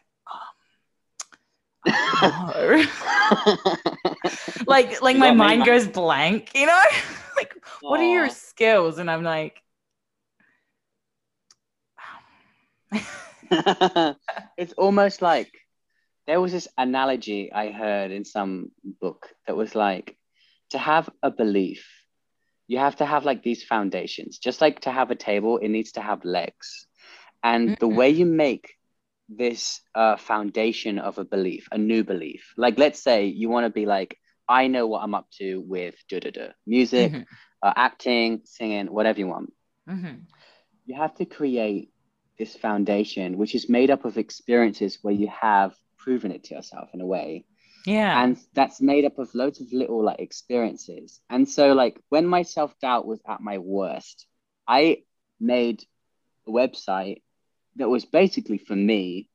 oh, no. like my mind goes blank, you know, like what are your skills? And I'm like, It's almost like, there was this analogy I heard in some book that was like, to have a belief, you have to have like these foundations. Just like to have a table, it needs to have legs. And the way you make this foundation of a belief, a new belief, like let's say you want to be like, I know what I'm up to with music, mm-hmm. Acting, singing, whatever you want. Mm-hmm. You have to create this foundation, which is made up of experiences where you have proven it to yourself in a way. Yeah. And that's made up of loads of little like experiences. And so like when my self-doubt was at my worst, I made a website that was basically for me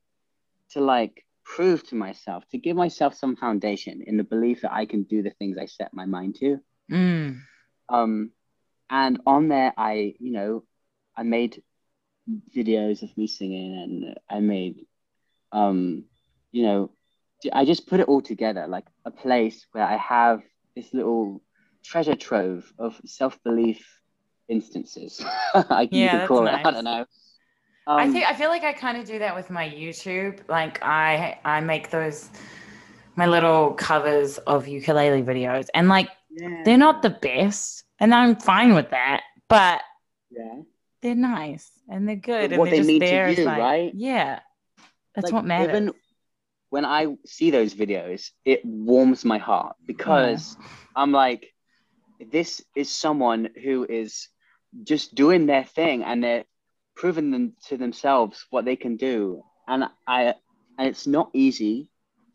to like prove to myself, to give myself some foundation in the belief that I can do the things I set my mind to. Mm. And on there, I made videos of me singing, and I made, I just put it all together, like a place where I have this little treasure trove of self-belief instances. You could call it, nice. I don't know. I feel like I kind of do that with my YouTube. Like I make my little covers of ukulele videos, and like they're not the best, and I'm fine with that, but they're nice and they're good. But what they mean to you, like, right? Yeah. That's like, what matters. Even when I see those videos, it warms my heart because I'm like, this is someone who is just doing their thing and they're proven to themselves what they can do. And it's not easy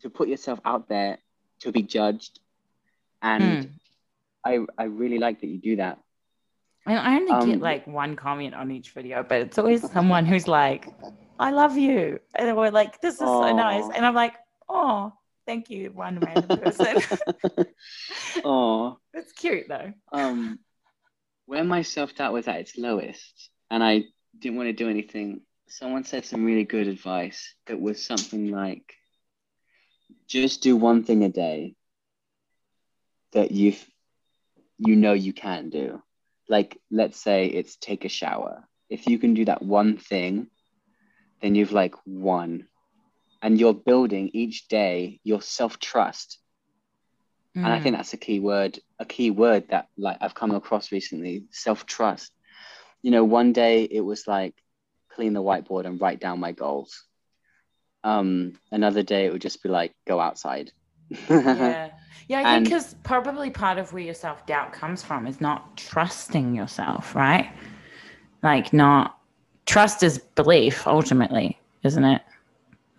to put yourself out there to be judged. And I really like that you do that. And I only get like one comment on each video, but it's always someone who's like, I love you. And we're like, this is so nice. And I'm like, oh, thank you, one random person. Oh, it's cute though. When my self-doubt was at its lowest and I didn't want to do anything, someone said some really good advice that was something like, just do one thing a day that you can do. Like, let's say it's take a shower. If you can do that one thing, then you've like won. And you're building each day your self-trust. And I think that's a key word that like I've come across recently, self-trust. You know, one day it was like clean the whiteboard and write down my goals. Another day it would just be like go outside. Yeah, I think because probably part of where your self-doubt comes from is not trusting yourself, right? Like trust is belief ultimately, isn't it?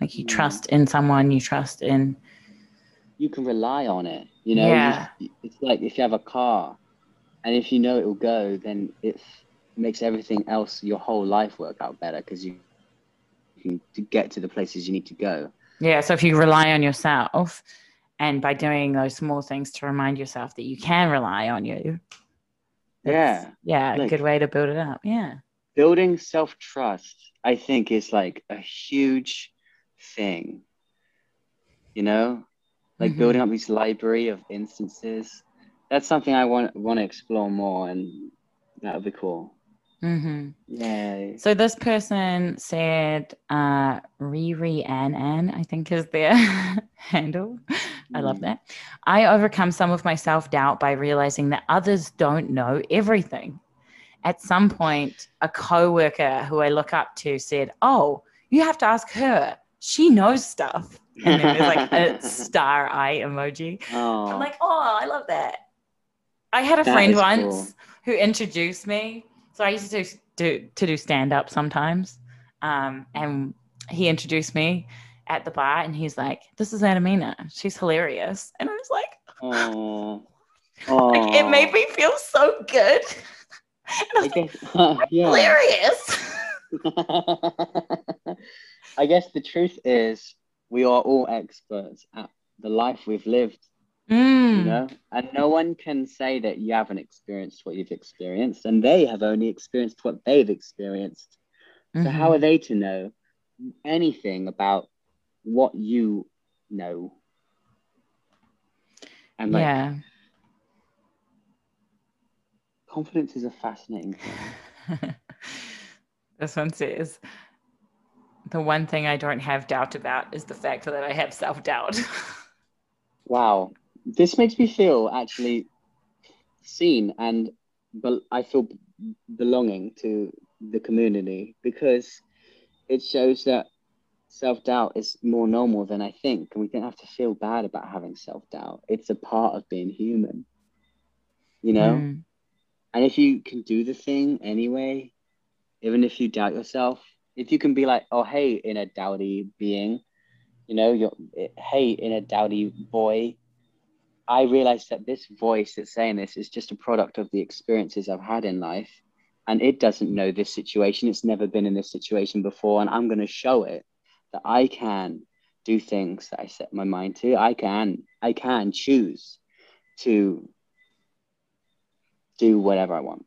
Like you trust in someone, you trust in... You can rely on it, you know? Yeah. It's like if you have a car and if you know it will go, then it makes everything else, your whole life work out better because you can get to the places you need to go. Yeah, so if you rely on yourself... And by doing those small things to remind yourself that you can rely on you. A good way to build it up. Yeah. Building self-trust, I think, is like a huge thing, you know, like building up this library of instances. That's something I want to explore more, and that would be cool. Mm-hmm. Yeah. So this person said Riri Ann, I think is their handle. I love that. I overcome some of my self-doubt by realizing that others don't know everything. At some point, a coworker who I look up to said, oh, you have to ask her. She knows stuff. And then there's like a star eye emoji. Oh. I'm like, oh, I love that. I had a friend once who introduced me. So I used to do stand-up sometimes. And he introduced me at the bar and he's like, this is Adamina. She's hilarious. And I was like, like it made me feel so good. And I was hilarious. I guess the truth is we are all experts at the life we've lived. You know? And no one can say that you haven't experienced what you've experienced, and they have only experienced what they've experienced. So how are they to know anything about what you know? And like, confidence is a fascinating thing. This one says, the one thing I don't have doubt about is the fact that I have self-doubt. Wow. This makes me feel actually seen, and I feel belonging to the community because it shows that self-doubt is more normal than I think, and we don't have to feel bad about having self-doubt. It's a part of being human, you know? Mm. And if you can do the thing anyway, even if you doubt yourself, if you can be like, oh, hey, inner doubty being, you know, hey, inner doubty boy, I realized that this voice that's saying this is just a product of the experiences I've had in life, and it doesn't know this situation. It's never been in this situation before, and I'm going to show it that I can do things that I set my mind to. I can choose to do whatever I want.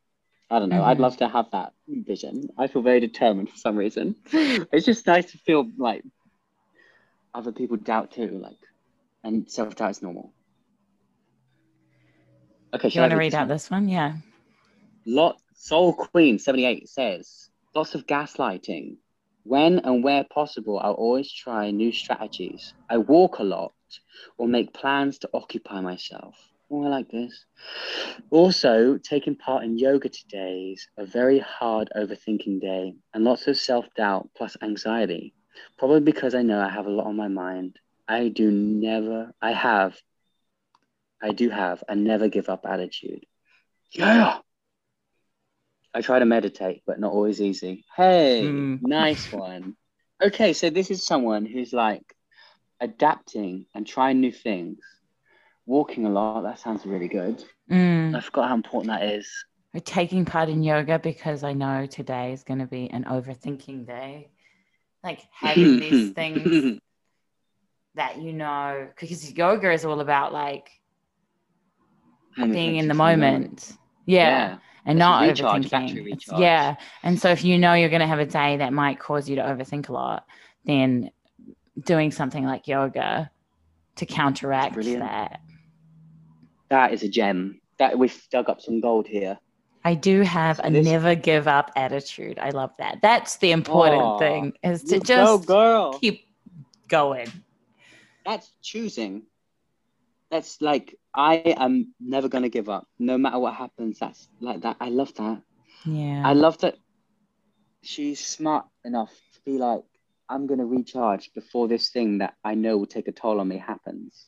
I don't know. Mm-hmm. I'd love to have that vision. I feel very determined for some reason. It's just nice to feel like other people doubt too, like, and self-doubt is normal. Okay, you want to read out this one? Yeah. Soul Queen 78 says, lots of gaslighting. When and where possible, I'll always try new strategies. I walk a lot or make plans to occupy myself. Oh, I like this. Also, taking part in yoga today's a very hard overthinking day and lots of self-doubt plus anxiety. Probably because I know I have a lot on my mind. I do have a never give up attitude. Yeah. I try to meditate, but not always easy. Hey, nice one. Okay, so this is someone who's like adapting and trying new things. Walking a lot, that sounds really good. Mm. I forgot how important that is. Or taking part in yoga because I know today is going to be an overthinking day. Like having these things that you know, because yoga is all about like being in the moment. Yeah. And not overthinking. Yeah. And so if you know you're going to have a day that might cause you to overthink a lot, then doing something like yoga to counteract that. That is a gem. That we've dug up some gold here. I do have a never give up attitude. I love that. That's the important thing, is to just keep going. That's choosing. That's like, I am never going to give up. No matter what happens, that's like that. I love that. Yeah. I love that she's smart enough to be like, I'm going to recharge before this thing that I know will take a toll on me happens.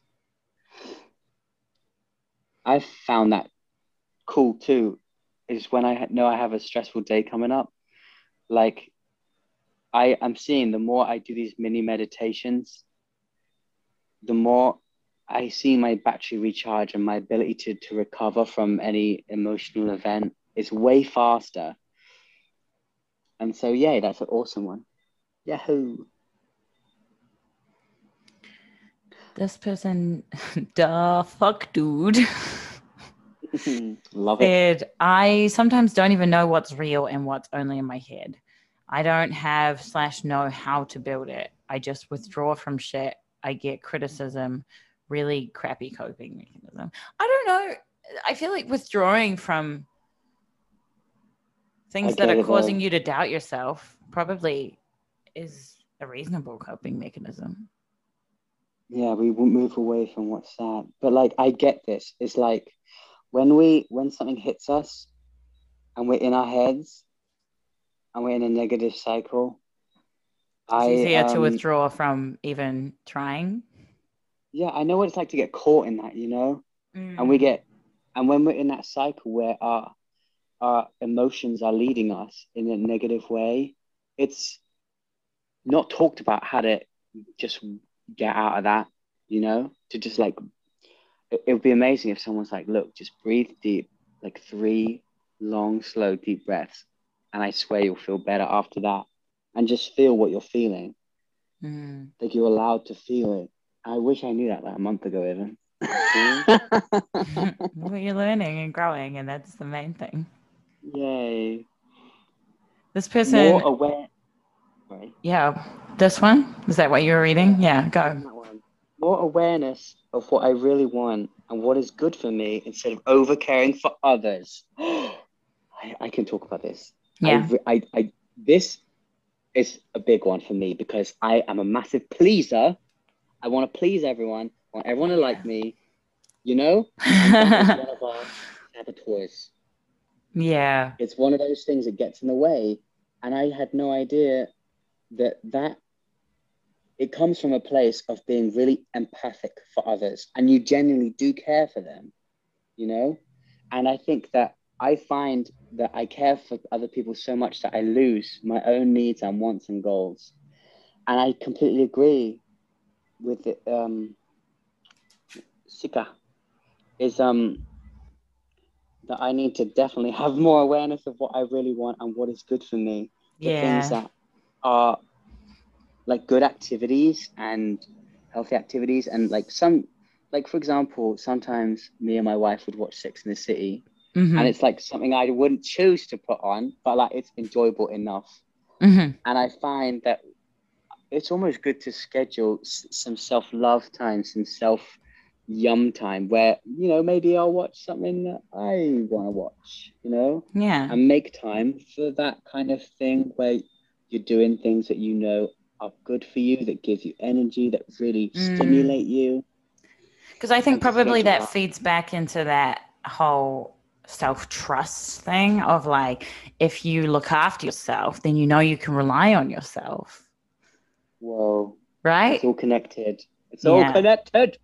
I found that cool too, is when I know I have a stressful day coming up. Like, I am seeing the more I do these mini meditations, the more I see my battery recharge and my ability to recover from any emotional event is way faster. And so, yeah, that's an awesome one. Yahoo. This person, duh, fuck dude. Love it. Said, I sometimes don't even know what's real and what's only in my head. I don't have / know how to build it. I just withdraw from shit. I get criticism. Really crappy coping mechanism. I don't know. I feel like withdrawing from things that are causing you to doubt yourself probably is a reasonable coping mechanism. Yeah, we won't move away from what's sad. But like, I get this. It's like when something hits us and we're in our heads and we're in a negative cycle, it's easier to withdraw from even trying. Yeah, I know what it's like to get caught in that, you know? Mm. And when we're in that cycle where our emotions are leading us in a negative way, it's not talked about how to just get out of that, you know? To just like, it would be amazing if someone's like, look, just breathe deep, like 3 long, slow, deep breaths. And I swear you'll feel better after that. And just feel what you're feeling. Mm. Like you're allowed to feel it. I wish I knew that like a month ago, Evan. Well, you're learning and growing, and that's the main thing. Yay. This person... More aware... Sorry. Yeah. This one? Is that what you were reading? Yeah, go. More awareness of what I really want and what is good for me instead of overcaring for others. I can talk about this. Yeah. This is a big one for me because I am a massive pleaser. I want to please everyone. I want everyone to like me, you know? One of our saboteurs. Yeah. It's one of those things that gets in the way. And I had no idea that it comes from a place of being really empathic for others, and you genuinely do care for them, you know? And I think that I find that I care for other people so much that I lose my own needs and wants and goals. And I completely agree with it. Sika is that I need to definitely have more awareness of what I really want and what is good for me. The things that are like good activities and healthy activities, and like some, like for example, sometimes me and my wife would watch Sex and the City, and it's like something I wouldn't choose to put on, but like it's enjoyable enough. And I find that it's almost good to schedule some self-love time, some self-yum time where, you know, maybe I'll watch something that I want to watch, you know? Yeah. And make time for that kind of thing where you're doing things that you know are good for you, that gives you energy, that really stimulate you. Because I think probably that feeds back into that whole self-trust thing of like, if you look after yourself, then you know you can rely on yourself. Whoa. Right? It's all connected. It's all connected.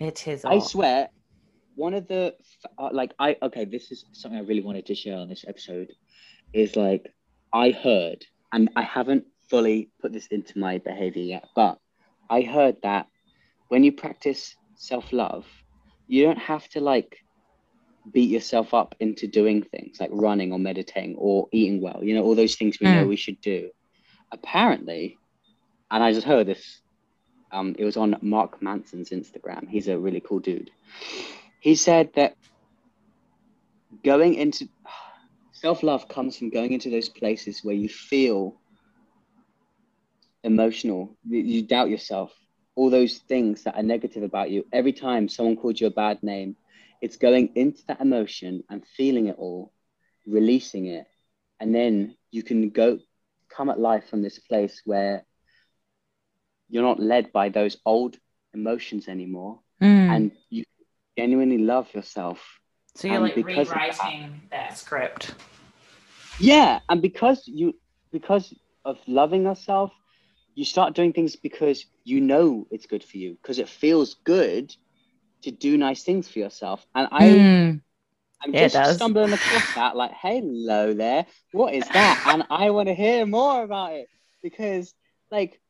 It is all. I swear, one of the, this is something I really wanted to share on this episode, is like, I heard, and I haven't fully put this into my behavior yet, but I heard that when you practice self-love, you don't have to like beat yourself up into doing things like running or meditating or eating well, you know, all those things we know we should do. Apparently, and I just heard this, it was on Mark Manson's Instagram. He's a really cool dude. He said that going into self-love comes from going into those places where you feel emotional, you doubt yourself, all those things that are negative about you. Every time someone called you a bad name, it's going into that emotion and feeling it all, releasing it, and then you can come at life from this place where you're not led by those old emotions anymore, and you genuinely love yourself. So you're like rewriting that script. Yeah, and because of loving yourself, you start doing things because you know it's good for you, because it feels good to do nice things for yourself. And I'm just stumbling across that, like, hello there, what is that? And I want to hear more about it, because, like,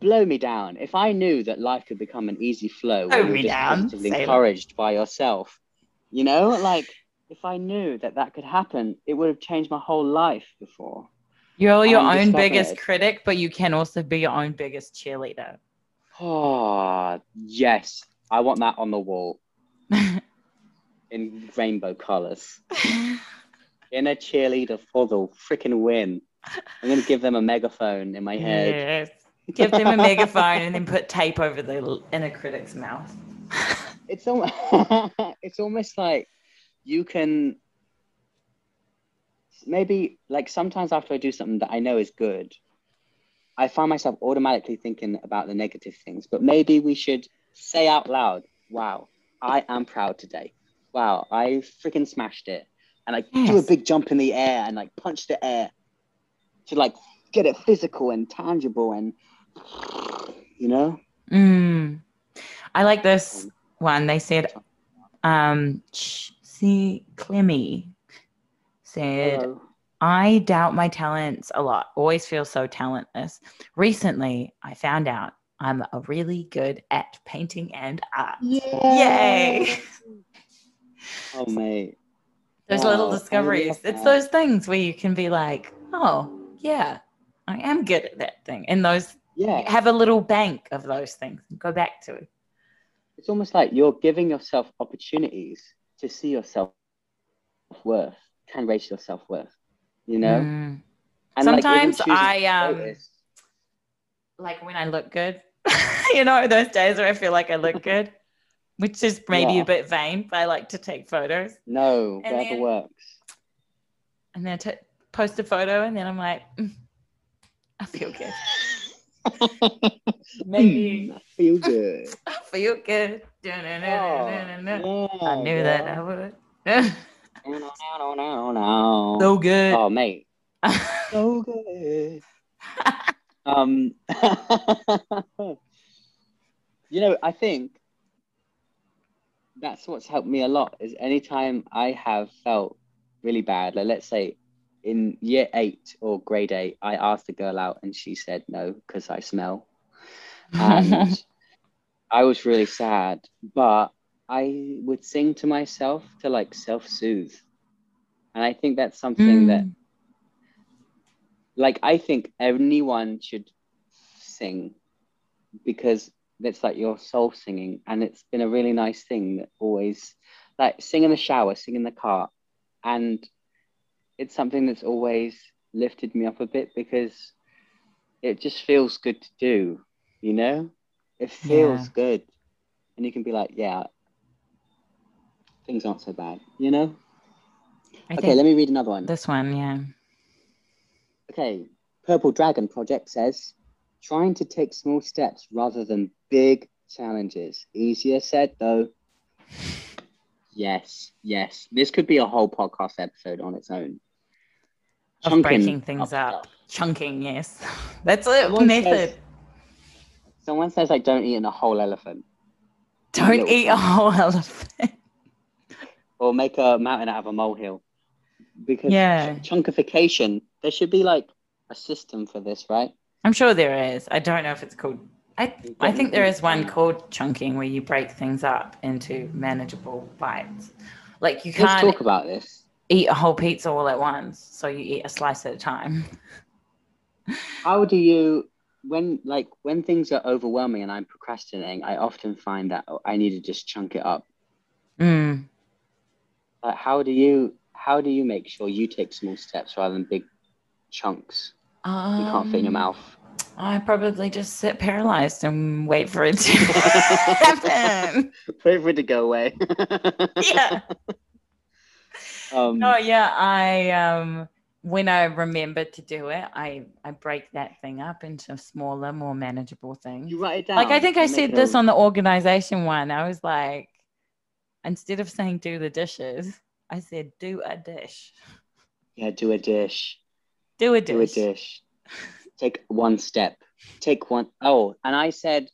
blow me down. If I knew that life could become an easy flow, blow me down, positively encouraged by yourself, you know, like, if I knew that that could happen, it would have changed my whole life before. You're your own biggest critic, but you can also be your own biggest cheerleader. Oh, yes. I want that on the wall. In rainbow colors. In a cheerleader for the freaking win. I'm going to give them a megaphone in my head. Yes. Give them a megaphone and then put tape over the inner critic's mouth. It's almost like you can, maybe like sometimes after I do something that I know is good, I find myself automatically thinking about the negative things, but maybe we should say out loud, wow, I am proud today. Wow, I freaking smashed it. And I do a big jump in the air and like punch the air to like get it physical and tangible and, you know? I like this one. They said, see, Clemmy said, hello. I doubt my talents a lot. Always feel so talentless. Recently, I found out I'm really good at painting and art. Yay! Oh, mate. Those little discoveries. It's those things where you can be like, oh, yeah, I am good at that thing. And those, have a little bank of those things and go back to it. It's almost like you're giving yourself opportunities to see your self-worth, can raise your self-worth, you know? And sometimes like, like when I look good, you know, those days where I feel like I look good. Which is maybe a bit vain, but I like to take photos. No, that works. And then I post a photo, and then I'm like, I feel good. Maybe. I feel good. I feel good. I knew that I would. No. So good. Oh, mate. So good. You know, I think that's what's helped me a lot is anytime I have felt really bad, like let's say in year 8 or grade 8, I asked a girl out and she said no because I smell. And I was really sad, but I would sing to myself to like self-soothe. And I think that's something that like, I think anyone should sing because that's like your soul singing. And it's been a really nice thing that always like sing in the shower, sing in the car. And it's something that's always lifted me up a bit because it just feels good to do, you know, it feels good. And you can be like, yeah, things aren't so bad, you know? Okay, let me read another one. This one, yeah. Okay, Purple Dragon Project says, trying to take small steps rather than big challenges. Easier said, though. Yes, yes. This could be a whole podcast episode on its own. Of breaking things up. Chunking, yes. That's a method. Someone says, like, don't eat a whole elephant. Don't eat a whole elephant. Or make a mountain out of a molehill. Because chunkification, there should be like a system for this, right? I'm sure there is. I don't know if it's called... I think there is one called chunking where you break things up into manageable bites. Like you can't... Let's talk about this. Eat a whole pizza all at once. So you eat a slice at a time. How do you... When things are overwhelming and I'm procrastinating, I often find that I need to just chunk it up. Mm. But how do you make sure you take small steps rather than big chunks you can't fit in your mouth? I probably just sit paralyzed and wait for it to happen. Wait for it to go away. Yeah. When I remember to do it, I break that thing up into smaller, more manageable things. You write it down. Like I think I said this on the organization one. I was like, instead of saying do the dishes, I said do a dish. Yeah, do a dish. Do a dish. Do a dish. Take one step. Take one. Oh, and I said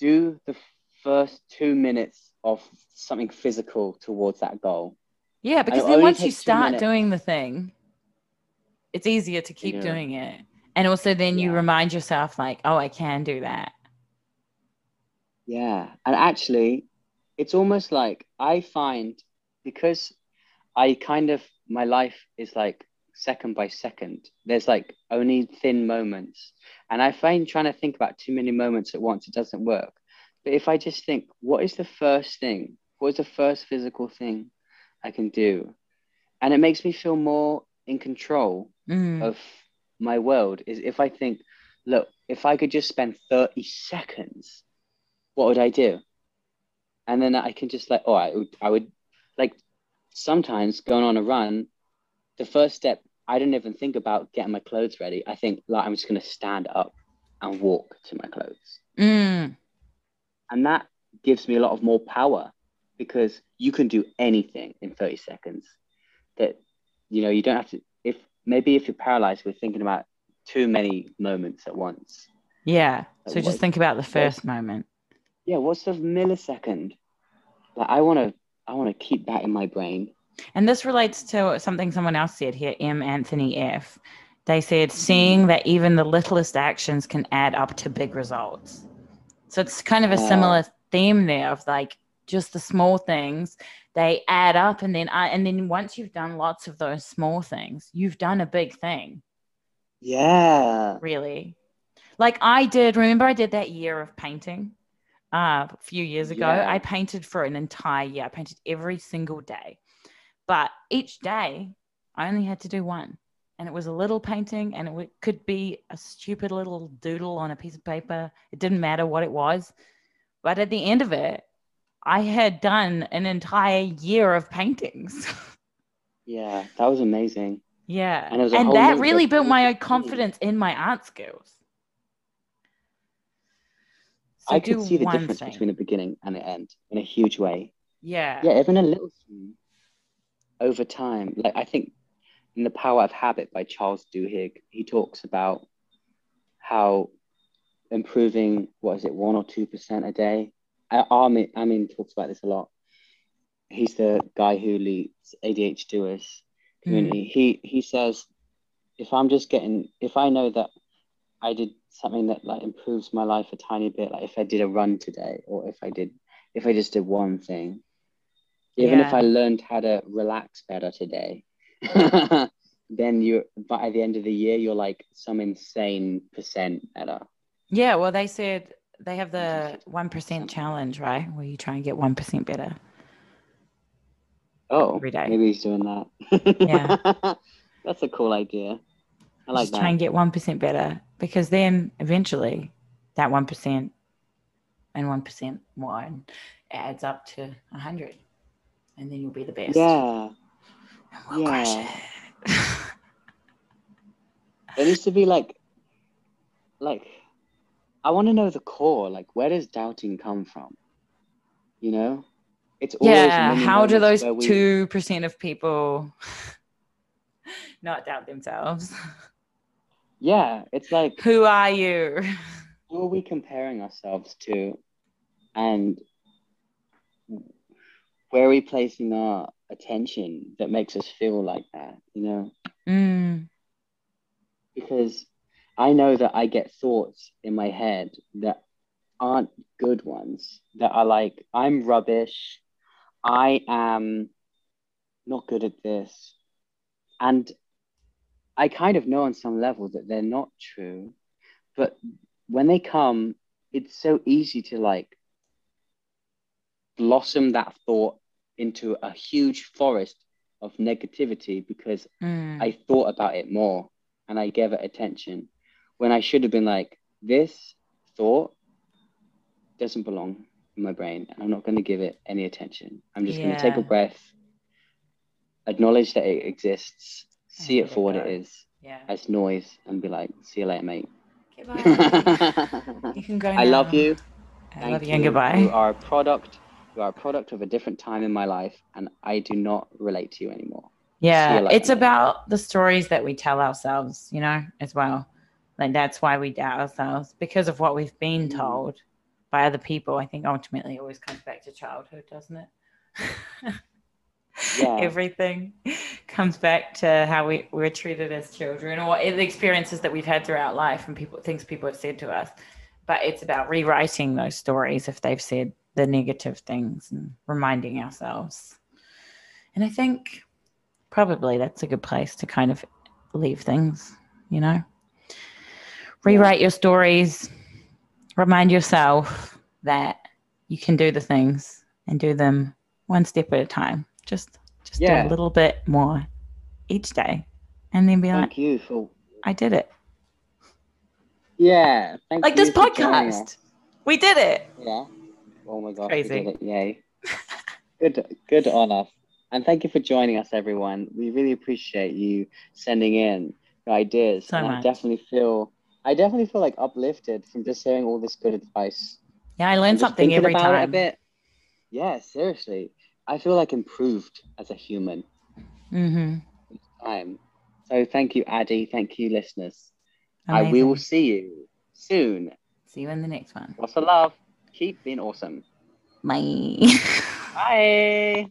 do the first 2 minutes of something physical towards that goal. Yeah, because then once you start doing the thing, it's easier to keep doing it. And also then you remind yourself like, oh, I can do that. Yeah. And actually, it's almost like I find because I kind of, my life is like second by second. There's like only thin moments. And I find trying to think about too many moments at once, it doesn't work. But if I just think, what is the first thing? What is the first physical thing I can do? And it makes me feel more in control of my world. Is if I think, look, if I could just spend 30 seconds, what would I do? And then I can just like, oh, I would like sometimes going on a run, the first step, I don't even think about getting my clothes ready. I think like, I'm just going to stand up and walk to my clothes. Mm. And that gives me a lot of more power. Because you can do anything in 30 seconds that, you know, you don't have to, if you're paralyzed, we're thinking about too many moments at once. Yeah. Like, so just think about the first moment. Yeah. What's the millisecond? Like I want to keep that in my brain. And this relates to something someone else said here, M. Anthony F. They said, seeing that even the littlest actions can add up to big results. So it's kind of a similar theme there of like, just the small things, they add up. And then once you've done lots of those small things, you've done a big thing. Yeah. Really. Like I did that year of painting a few years ago. Yeah. I painted for an entire year. I painted every single day. But each day I only had to do one. And it was a little painting and it could be a stupid little doodle on a piece of paper. It didn't matter what it was. But at the end of it, I had done an entire year of paintings. Yeah, that was amazing. Yeah. And that really built my confidence in my art skills. So I could see the difference between the beginning and the end in a huge way. Yeah. Yeah, even a little thing over time. Like I think in The Power of Habit by Charles Duhigg, he talks about how improving, 1 or 2% a day. Armin talks about this a lot. He's the guy who leads ADHDers community. He says, if I know that I did something that like improves my life a tiny bit, like if I did a run today, or if I just did one thing, even if I learned how to relax better today, then by the end of the year, you're like some insane % better. Yeah. Well, they said they have the 1% challenge, right? Where you try and get 1% better. Oh, every day. Maybe he's doing that. Yeah. That's a cool idea. I like that. Try and get 1% better, because then eventually that 1% and 1% more adds up to 100, and then you'll be the best. Yeah. And we'll crush it. It needs to be like, I want to know the core. Like, where does doubting come from? You know? It's always how do those 2% of people not doubt themselves? Yeah, it's like, who are you? Who are we comparing ourselves to? And where are we placing our attention that makes us feel like that, you know? Because I know that I get thoughts in my head that aren't good ones, that are like, I'm rubbish, I am not good at this. And I kind of know on some level that they're not true, but when they come, it's so easy to like blossom that thought into a huge forest of negativity, because I thought about it more and I gave it attention, when I should have been like, this thought doesn't belong in my brain, and I'm not going to give it any attention. I'm just going to take a breath, acknowledge that it exists, see it for what it is, as noise, and be like, see you later, mate. Goodbye. You can go now. I love you. I love you, and goodbye. You are a product of a different time in my life, and I do not relate to you anymore. Yeah, it's about the stories that we tell ourselves, you know, as well. Like, that's why we doubt ourselves, because of what we've been told by other people. I think ultimately it always comes back to childhood, doesn't it? Yeah. Everything comes back to how we're treated as children, or the experiences that we've had throughout life, and things people have said to us. But it's about rewriting those stories if they've said the negative things, and reminding ourselves. And I think probably that's a good place to kind of leave things, you know. Rewrite your stories. Remind yourself that you can do the things, and do them one step at a time. Just a little bit more each day, and then be I did it. Yeah. Like this podcast. We did it. Yeah. Oh my gosh. Crazy. We did it. Yay. Good on us. And thank you for joining us, everyone. We really appreciate you sending in your ideas. So much. I definitely feel like uplifted from just hearing all this good advice. Yeah, I learn something every time. A bit. Yeah, seriously. I feel like improved as a human. Each time. So thank you, Addy. Thank you, listeners. Amazing. We will see you soon. See you in the next one. Lots of love. Keep being awesome. Bye. Bye.